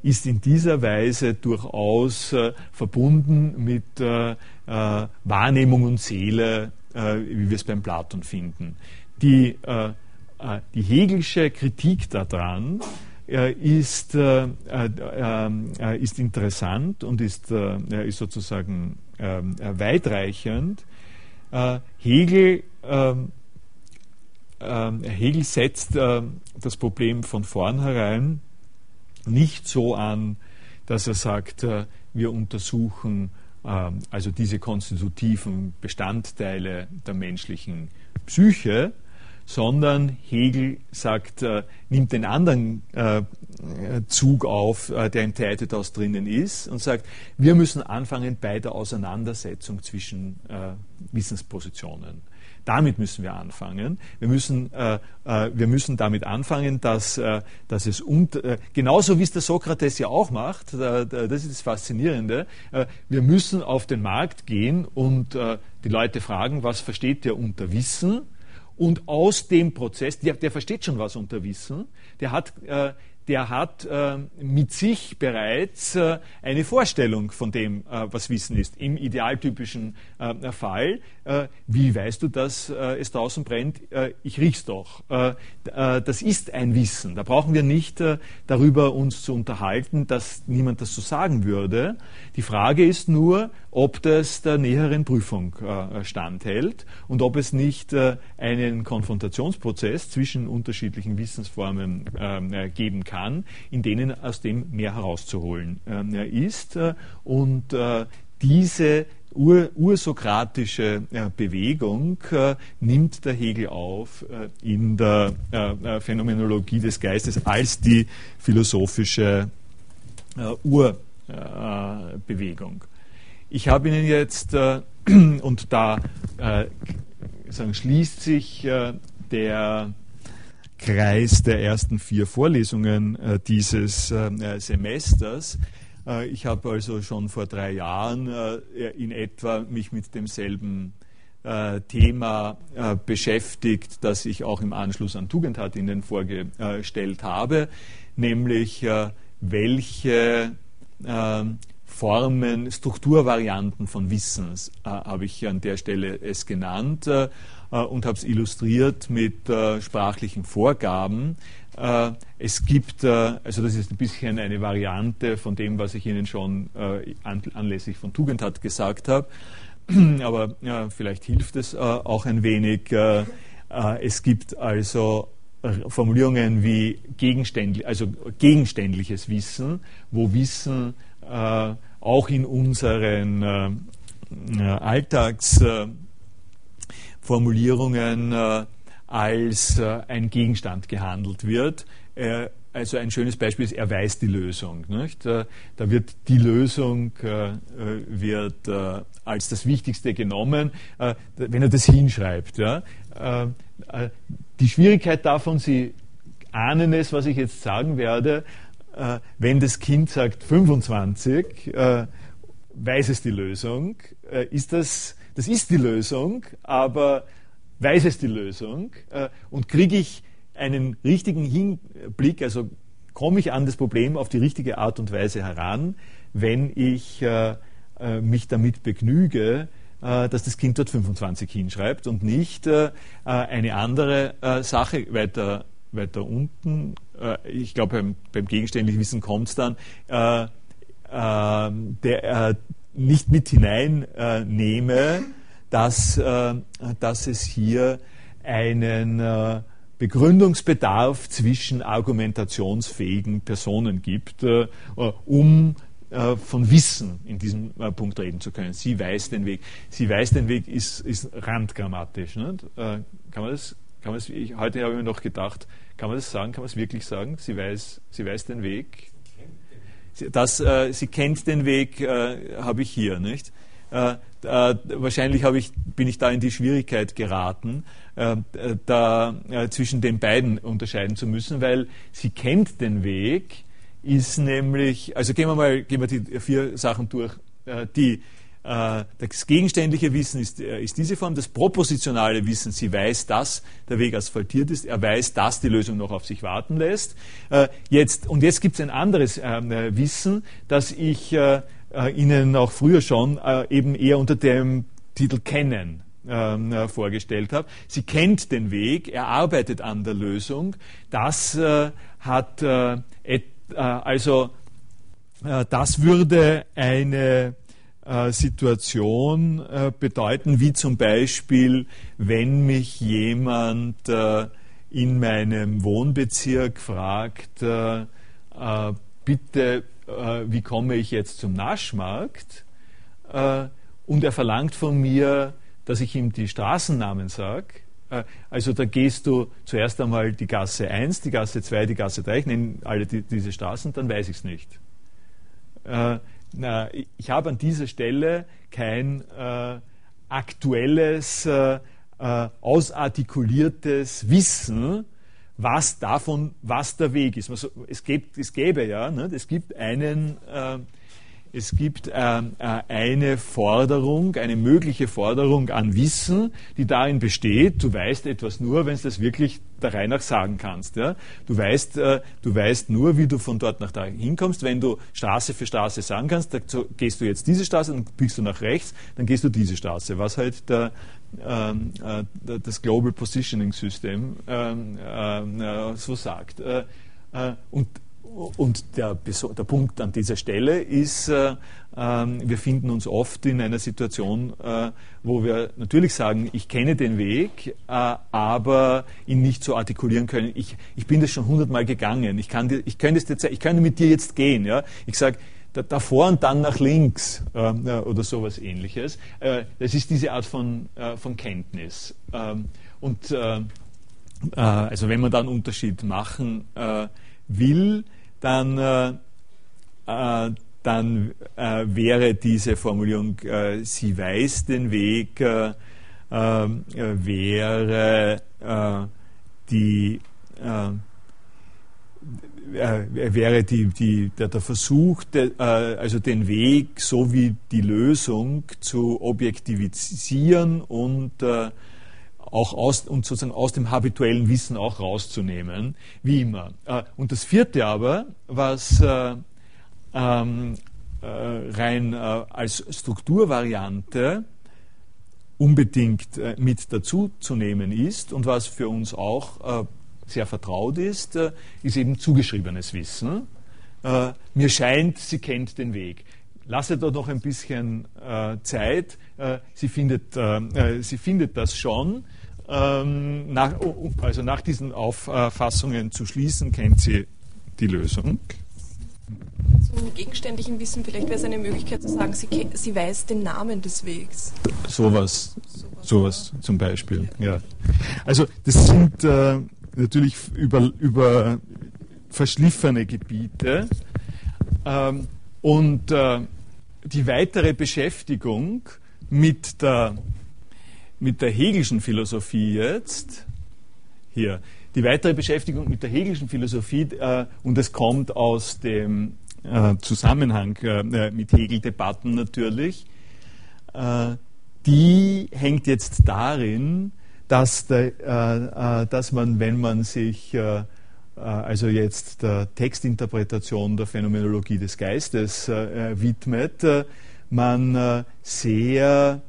ist in dieser Weise durchaus verbunden mit Wahrnehmung und Seele, wie wir es beim Platon finden. Die Hegelsche Kritik daran ist interessant und ist sozusagen weitreichend. Hegel setzt das Problem von vornherein nicht so an, dass er sagt, wir untersuchen also diese konstitutiven Bestandteile der menschlichen Psyche, sondern Hegel sagt, nimmt den anderen Zug auf, der im Theaitetos drinnen ist, und sagt, wir müssen anfangen bei der Auseinandersetzung zwischen Wissenspositionen. Damit müssen wir anfangen. Wir müssen damit anfangen, dass es genauso wie es der Sokrates ja auch macht, das ist das Faszinierende, wir müssen auf den Markt gehen und die Leute fragen, was versteht ihr unter Wissen? Und aus dem Prozess, der versteht schon was unter Wissen, der hat mit sich bereits eine Vorstellung von dem, was Wissen ist. Im idealtypischen Fall, wie weißt du, dass es draußen brennt? Ich riech's doch. Das ist ein Wissen. Da brauchen wir nicht darüber uns zu unterhalten, dass niemand das so sagen würde. Die Frage ist nur, ob das der näheren Prüfung standhält und ob es nicht einen Konfrontationsprozess zwischen unterschiedlichen Wissensformen geben kann, in denen aus dem mehr herauszuholen ist. Und diese ursokratische Bewegung nimmt der Hegel auf in der Phänomenologie des Geistes als die philosophische Urbewegung. Ich habe Ihnen jetzt, und da schließt sich der Kreis der ersten 4 Vorlesungen dieses Semesters. Ich habe also schon vor 3 Jahren in etwa mich mit demselben Thema beschäftigt, das ich auch im Anschluss an Tugendhat Ihnen vorgestellt habe, nämlich welche Formen, Strukturvarianten von Wissens habe ich an der Stelle es genannt und habe es illustriert mit sprachlichen Vorgaben. Es gibt, also das ist ein bisschen eine Variante von dem, was ich Ihnen schon anlässlich von Tugendhat gesagt habe, aber vielleicht hilft es auch ein wenig. Es gibt also Formulierungen wie gegenständliches Wissen, wo Wissen auch in unseren Alltagsformulierungen als ein Gegenstand gehandelt wird. Also ein schönes Beispiel ist, er weiß die Lösung, nicht? Da wird die Lösung als das Wichtigste genommen, wenn er das hinschreibt. Ja? Die Schwierigkeit davon, Sie ahnen es, was ich jetzt sagen werde, wenn das Kind sagt 25, weiß es die Lösung, das ist die Lösung, aber weiß es die Lösung und kriege ich einen richtigen Hinblick, also komme ich an das Problem auf die richtige Art und Weise heran, wenn ich mich damit begnüge, dass das Kind dort 25 hinschreibt und nicht eine andere Sache weiter unten. Ich glaube, beim gegenständlichen Wissen kommt es dann, nicht mit hineinnehme, dass es hier einen Begründungsbedarf zwischen argumentationsfähigen Personen gibt, um von Wissen in diesem Punkt reden zu können. Sie weiß den Weg. Sie weiß den Weg ist randgrammatisch. Nicht? Kann man das, heute habe ich mir noch gedacht, kann man das sagen? Kann man es wirklich sagen? Sie weiß den Weg. Sie kennt den Weg, habe ich hier, nicht? Wahrscheinlich bin ich da in die Schwierigkeit geraten, zwischen den beiden unterscheiden zu müssen, weil sie kennt den Weg, ist nämlich, also gehen wir die vier Sachen durch. Das gegenständliche Wissen ist diese Form, das propositionale Wissen, sie weiß, dass der Weg asphaltiert ist, er weiß, dass die Lösung noch auf sich warten lässt. Jetzt gibt es ein anderes Wissen, das ich Ihnen auch früher schon eben eher unter dem Titel Kennen vorgestellt habe. Sie kennt den Weg, er arbeitet an der Lösung. Das das würde eine Situation bedeuten, wie zum Beispiel, wenn mich jemand in meinem Wohnbezirk fragt, bitte, wie komme ich jetzt zum Naschmarkt? Und er verlangt von mir, dass ich ihm die Straßennamen sage. Also da gehst du zuerst einmal die Gasse 1, die Gasse 2, die Gasse 3, ich nenne alle diese Straßen, dann weiß ich es nicht. Ich habe an dieser Stelle kein aktuelles, ausartikuliertes Wissen, was der Weg ist. Also es gibt eine Forderung, eine mögliche Forderung an Wissen, die darin besteht, du weißt etwas nur, wenn du das wirklich der Reihe nach sagen kannst. Ja? Du weißt nur, wie du von dort nach da hinkommst, wenn du Straße für Straße sagen kannst, dazu gehst du jetzt diese Straße, dann biegst du nach rechts, dann gehst du diese Straße, was halt das Global Positioning System so sagt. Und der Punkt an dieser Stelle ist, wir finden uns oft in einer Situation, wo wir natürlich sagen, ich kenne den Weg, aber ihn nicht so artikulieren können. Ich bin das schon 100-mal gegangen. Ich könnte mit dir jetzt gehen. Ja? Ich sage, davor und dann nach links oder sowas Ähnliches. Das ist diese Art von Kenntnis. Also wenn man da einen Unterschied machen will, dann wäre diese Formulierung, sie weiß den Weg, wäre die wäre der Versuch, also den Weg sowie die Lösung zu objektivisieren und und sozusagen aus dem habituellen Wissen auch rauszunehmen, wie immer. Und das vierte aber, was rein als Strukturvariante unbedingt mit dazu zu nehmen ist und was für uns auch sehr vertraut ist, ist eben zugeschriebenes Wissen. Mir scheint, sie kennt den Weg. Lasset doch noch ein bisschen Zeit. Sie findet das schon. Also nach diesen Auffassungen zu schließen, kennt sie die Lösung. Zum gegenständlichen Wissen, vielleicht wäre es eine Möglichkeit zu sagen, sie weiß den Namen des Wegs. Sowas zum Beispiel, ja. Also das sind natürlich über verschliffene Gebiete und die weitere Beschäftigung mit der Hegelschen Philosophie jetzt hier. Die weitere Beschäftigung mit der Hegelschen Philosophie, und das kommt aus dem Zusammenhang mit Hegel-Debatten natürlich, die hängt jetzt darin, dass man, wenn man sich also jetzt der Textinterpretation der Phänomenologie des Geistes widmet, man sehr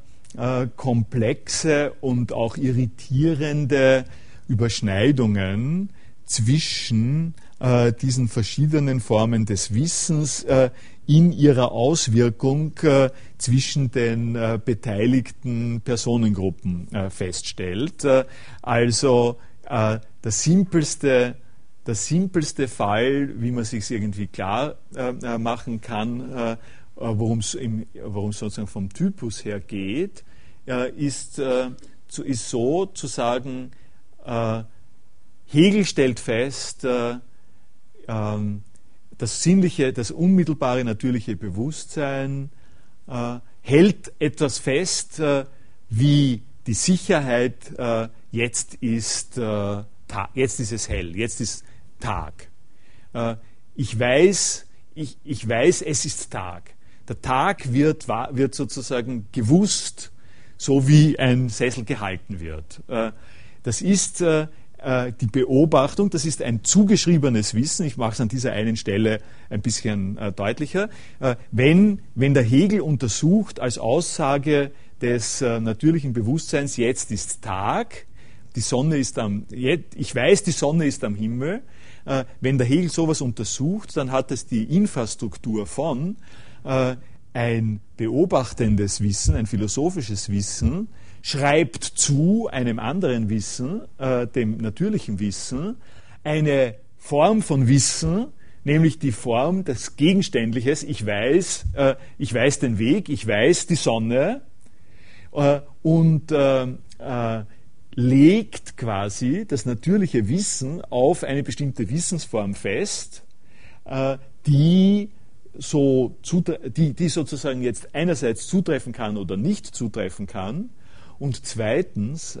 komplexe und auch irritierende Überschneidungen zwischen diesen verschiedenen Formen des Wissens in ihrer Auswirkung zwischen den beteiligten Personengruppen feststellt. Also der simpelste Fall, wie man sich irgendwie klar machen kann, worum es sozusagen vom Typus her geht, ist so zu sagen, Hegel stellt fest, das sinnliche, das unmittelbare natürliche Bewusstsein hält etwas fest, wie die Sicherheit, jetzt ist es hell, jetzt ist Tag. Ich weiß, es ist Tag. Der Tag wird sozusagen gewusst, so wie ein Sessel gehalten wird. Das ist die Beobachtung, das ist ein zugeschriebenes Wissen. Ich mache es an dieser einen Stelle ein bisschen deutlicher. Wenn der Hegel untersucht als Aussage des natürlichen Bewusstseins, jetzt ist Tag, die Sonne ist ich weiß, die Sonne ist am Himmel. Wenn der Hegel sowas untersucht, dann hat es die Infrastruktur von ein beobachtendes Wissen, ein philosophisches Wissen, schreibt zu einem anderen Wissen, dem natürlichen Wissen, eine Form von Wissen, nämlich die Form des Gegenständliches, ich weiß den Weg, ich weiß die Sonne, und legt quasi das natürliche Wissen auf eine bestimmte Wissensform fest, die sozusagen jetzt einerseits zutreffen kann oder nicht zutreffen kann, und zweitens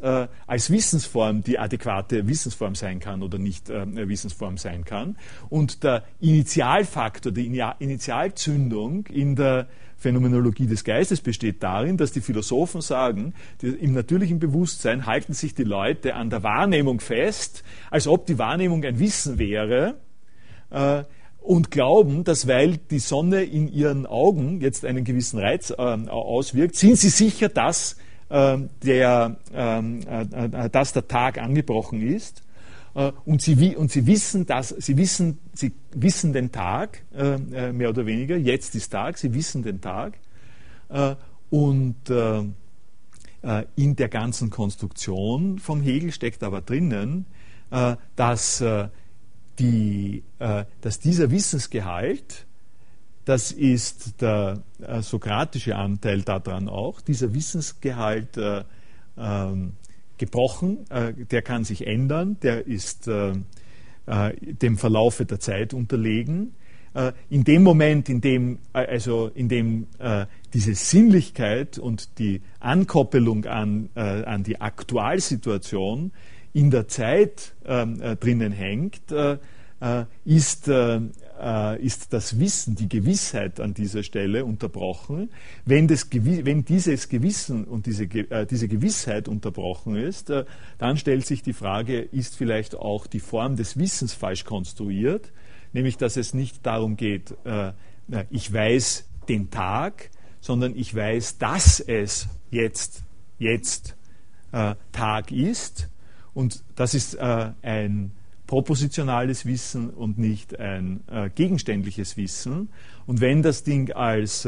als Wissensform die adäquate Wissensform sein kann oder nicht Wissensform sein kann. Und der Initialfaktor, die Initialzündung in der Phänomenologie des Geistes besteht darin, dass die Philosophen sagen, im natürlichen Bewusstsein halten sich die Leute an der Wahrnehmung fest, als ob die Wahrnehmung ein Wissen wäre, und glauben, dass weil die Sonne in ihren Augen jetzt einen gewissen Reiz auswirkt, sind sie sicher, dass der Tag angebrochen ist, und sie wissen den Tag, mehr oder weniger, jetzt ist Tag, sie wissen den Tag, und in der ganzen Konstruktion vom Hegel steckt aber drinnen, dass dieser Wissensgehalt, das ist der sokratische Anteil daran auch, dieser Wissensgehalt gebrochen, der kann sich ändern, der ist dem Verlaufe der Zeit unterlegen. In dem Moment, in dem diese Sinnlichkeit und die Ankoppelung an die Aktualsituation in der Zeit drinnen hängt, ist das Wissen, die Gewissheit an dieser Stelle unterbrochen. Wenn dieses Gewissen und diese Gewissheit unterbrochen ist, dann stellt sich die Frage, ist vielleicht auch die Form des Wissens falsch konstruiert, nämlich dass es nicht darum geht, ich weiß den Tag, sondern ich weiß, dass es jetzt Tag ist, und das ist ein propositionales Wissen und nicht ein gegenständliches Wissen. Und wenn das Ding als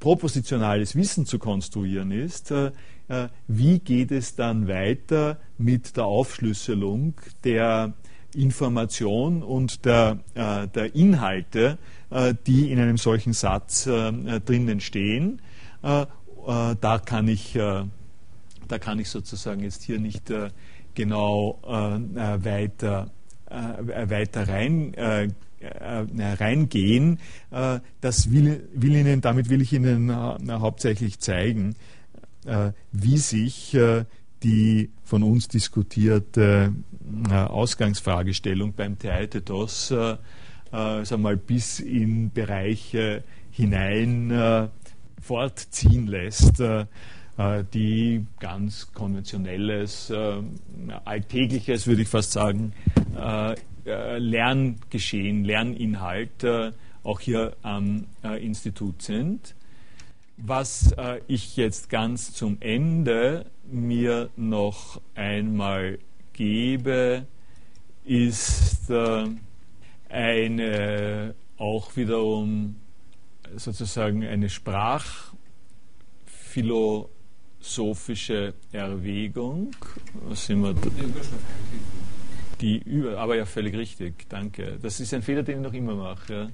propositionales Wissen zu konstruieren ist, wie geht es dann weiter mit der Aufschlüsselung der Information und der Inhalte, die in einem solchen Satz drinnen stehen? Da kann ich sozusagen jetzt hier nicht genau weiter reingehen. Damit will ich Ihnen hauptsächlich zeigen, wie sich die von uns diskutierte Ausgangsfragestellung beim Theaitetos bis in Bereiche hinein fortziehen lässt, die ganz konventionelles, alltägliches, würde ich fast sagen, Lerngeschehen, Lerninhalt auch hier am Institut sind. Was ich jetzt ganz zum Ende mir noch einmal gebe, ist eine auch wiederum sozusagen eine sprachphilosophische Erwägung. Was sind wir da? Aber ja, völlig richtig, danke. Das ist ein Fehler, den ich noch immer mache.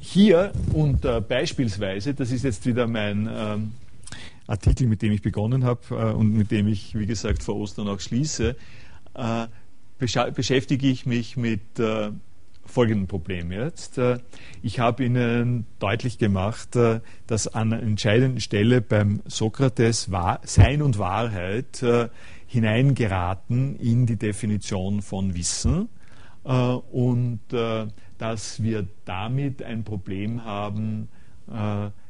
Hier unter beispielsweise, das ist jetzt wieder mein Artikel, mit dem ich begonnen habe und mit dem ich, wie gesagt, vor Ostern auch schließe, beschäftige ich mich mit folgendem Problem jetzt. Ich habe Ihnen deutlich gemacht, dass an einer entscheidenden Stelle beim Sokrates Sein und Wahrheit hineingeraten in die Definition von Wissen und dass wir damit ein Problem haben,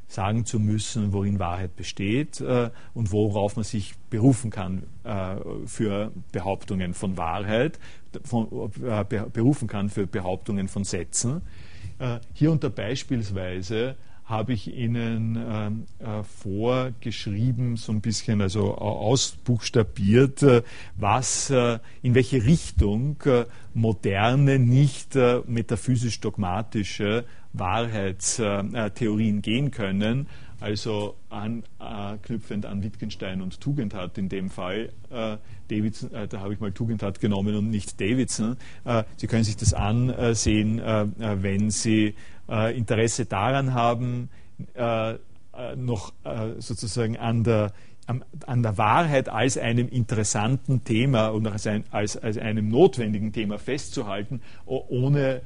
sagen zu müssen, worin Wahrheit besteht und worauf man sich berufen kann für Behauptungen von Sätzen. Hier unter beispielsweise habe ich Ihnen vorgeschrieben, so ein bisschen also ausbuchstabiert, in welche Richtung moderne, nicht metaphysisch-dogmatische Wahrheitstheorien gehen können, also anknüpfend an Wittgenstein und Tugendhat in dem Fall. Davidson, da habe ich mal Tugendhat genommen und nicht Davidson. Sie können sich das ansehen, wenn Sie Interesse daran haben, noch sozusagen an der Wahrheit als einem interessanten Thema und als einem notwendigen Thema festzuhalten, ohne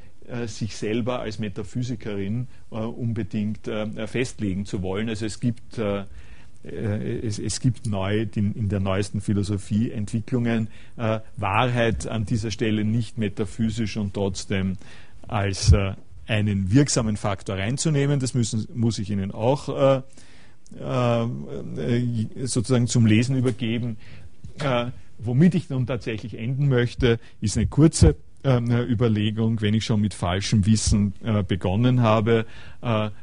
sich selber als Metaphysikerin unbedingt festlegen zu wollen. Also es gibt neu in der neuesten Philosophie Entwicklungen, Wahrheit an dieser Stelle nicht metaphysisch und trotzdem als einen wirksamen Faktor reinzunehmen. Das muss ich Ihnen auch sozusagen zum Lesen übergeben. Womit ich nun tatsächlich enden möchte, ist eine kurze Überlegung, wenn ich schon mit falschem Wissen begonnen habe,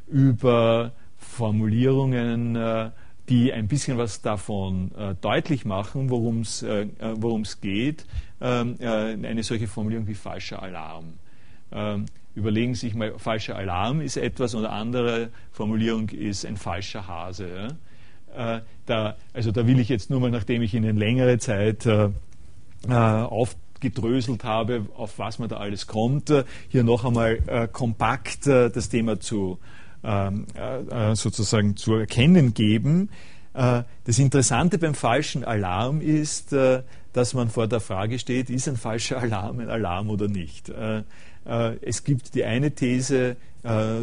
über Formulierungen, die ein bisschen was davon deutlich machen, worum es geht. Eine solche Formulierung wie falscher Alarm. Überlegen Sie sich mal, falscher Alarm ist etwas und eine andere Formulierung ist ein falscher Hase. Ja? Da will ich jetzt nur mal, nachdem ich Ihnen längere Zeit aufgedröselt habe, auf was man da alles kommt, hier noch einmal kompakt das Thema sozusagen zu erkennen geben. Das Interessante beim falschen Alarm ist, dass man vor der Frage steht, ist ein falscher Alarm ein Alarm oder nicht? es gibt die eine These,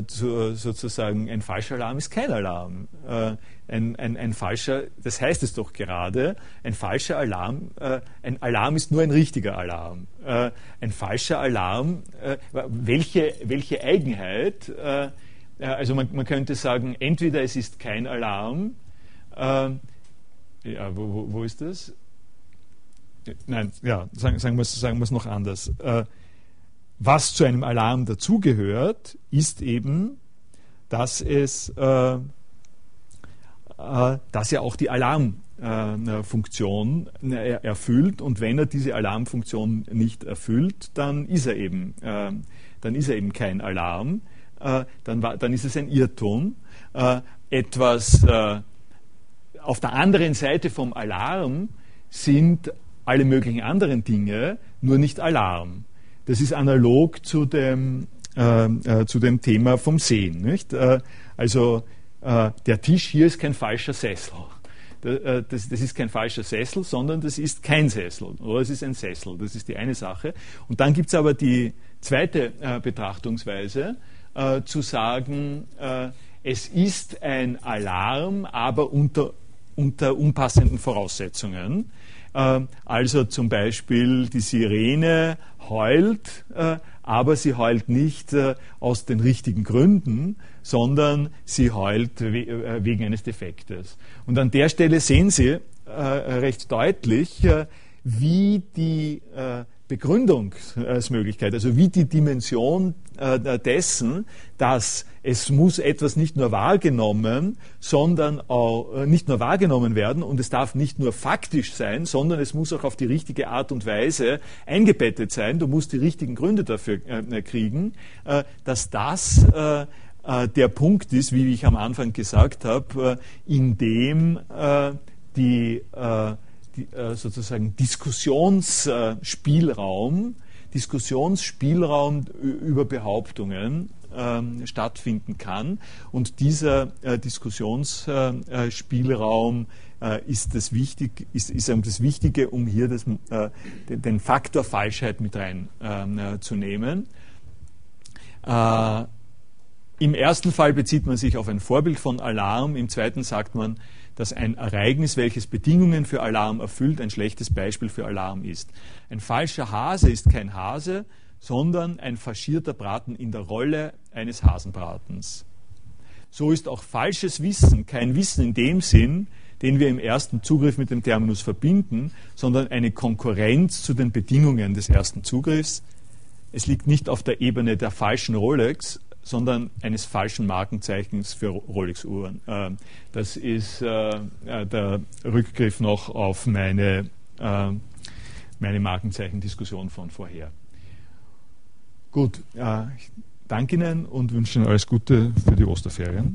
sozusagen ein falscher Alarm ist kein Alarm. Ein falscher, das heißt es doch gerade, ein falscher Alarm, ein Alarm ist nur ein richtiger Alarm. Ein falscher Alarm, welche Eigenheit, also man könnte sagen, entweder es ist kein Alarm, ja, wo ist das? Nein, ja, sagen wir es noch anders. Was zu einem Alarm dazugehört, ist eben, dass er auch die Alarmfunktion erfüllt, und wenn er diese Alarmfunktion nicht erfüllt, dann ist er eben kein Alarm, dann ist es ein Irrtum. Etwas auf der anderen Seite vom Alarm sind alle möglichen anderen Dinge, nur nicht Alarm. Das ist analog zu dem Thema vom Sehen. Nicht? Der Tisch hier ist kein falscher Sessel. Das ist kein falscher Sessel, sondern das ist kein Sessel. Oder es ist ein Sessel. Das ist die eine Sache. Und dann gibt es aber die zweite Betrachtungsweise, zu sagen, es ist ein Alarm, aber unter unpassenden Voraussetzungen. Also zum Beispiel die Sirene heult, aber sie heult nicht aus den richtigen Gründen, sondern sie heult wegen eines Defektes. Und an der Stelle sehen Sie recht deutlich, wie die Begründungsmöglichkeit, also wie die Dimension dessen, dass es muss etwas nicht nur wahrgenommen werden, und es darf nicht nur faktisch sein, sondern es muss auch auf die richtige Art und Weise eingebettet sein. Du musst die richtigen Gründe dafür kriegen, dass das der Punkt ist, wie ich am Anfang gesagt habe, in dem sozusagen Diskussionsspielraum über Behauptungen stattfinden kann. Und dieser Diskussionsspielraum ist das Wichtige, um hier den Faktor Falschheit mit rein zu nehmen. Im ersten Fall bezieht man sich auf ein Vorbild von Alarm, im zweiten sagt man, dass ein Ereignis, welches Bedingungen für Alarm erfüllt, ein schlechtes Beispiel für Alarm ist. Ein falscher Hase ist kein Hase, sondern ein faschierter Braten in der Rolle eines Hasenbratens. So ist auch falsches Wissen kein Wissen in dem Sinn, den wir im ersten Zugriff mit dem Terminus verbinden, sondern eine Konkurrenz zu den Bedingungen des ersten Zugriffs. Es liegt nicht auf der Ebene der falschen Rolex, sondern eines falschen Markenzeichens für Rolex-Uhren. Das ist der Rückgriff noch auf meine Markenzeichen-Diskussion von vorher. Gut, ich danke Ihnen und wünsche Ihnen alles Gute für die Osterferien.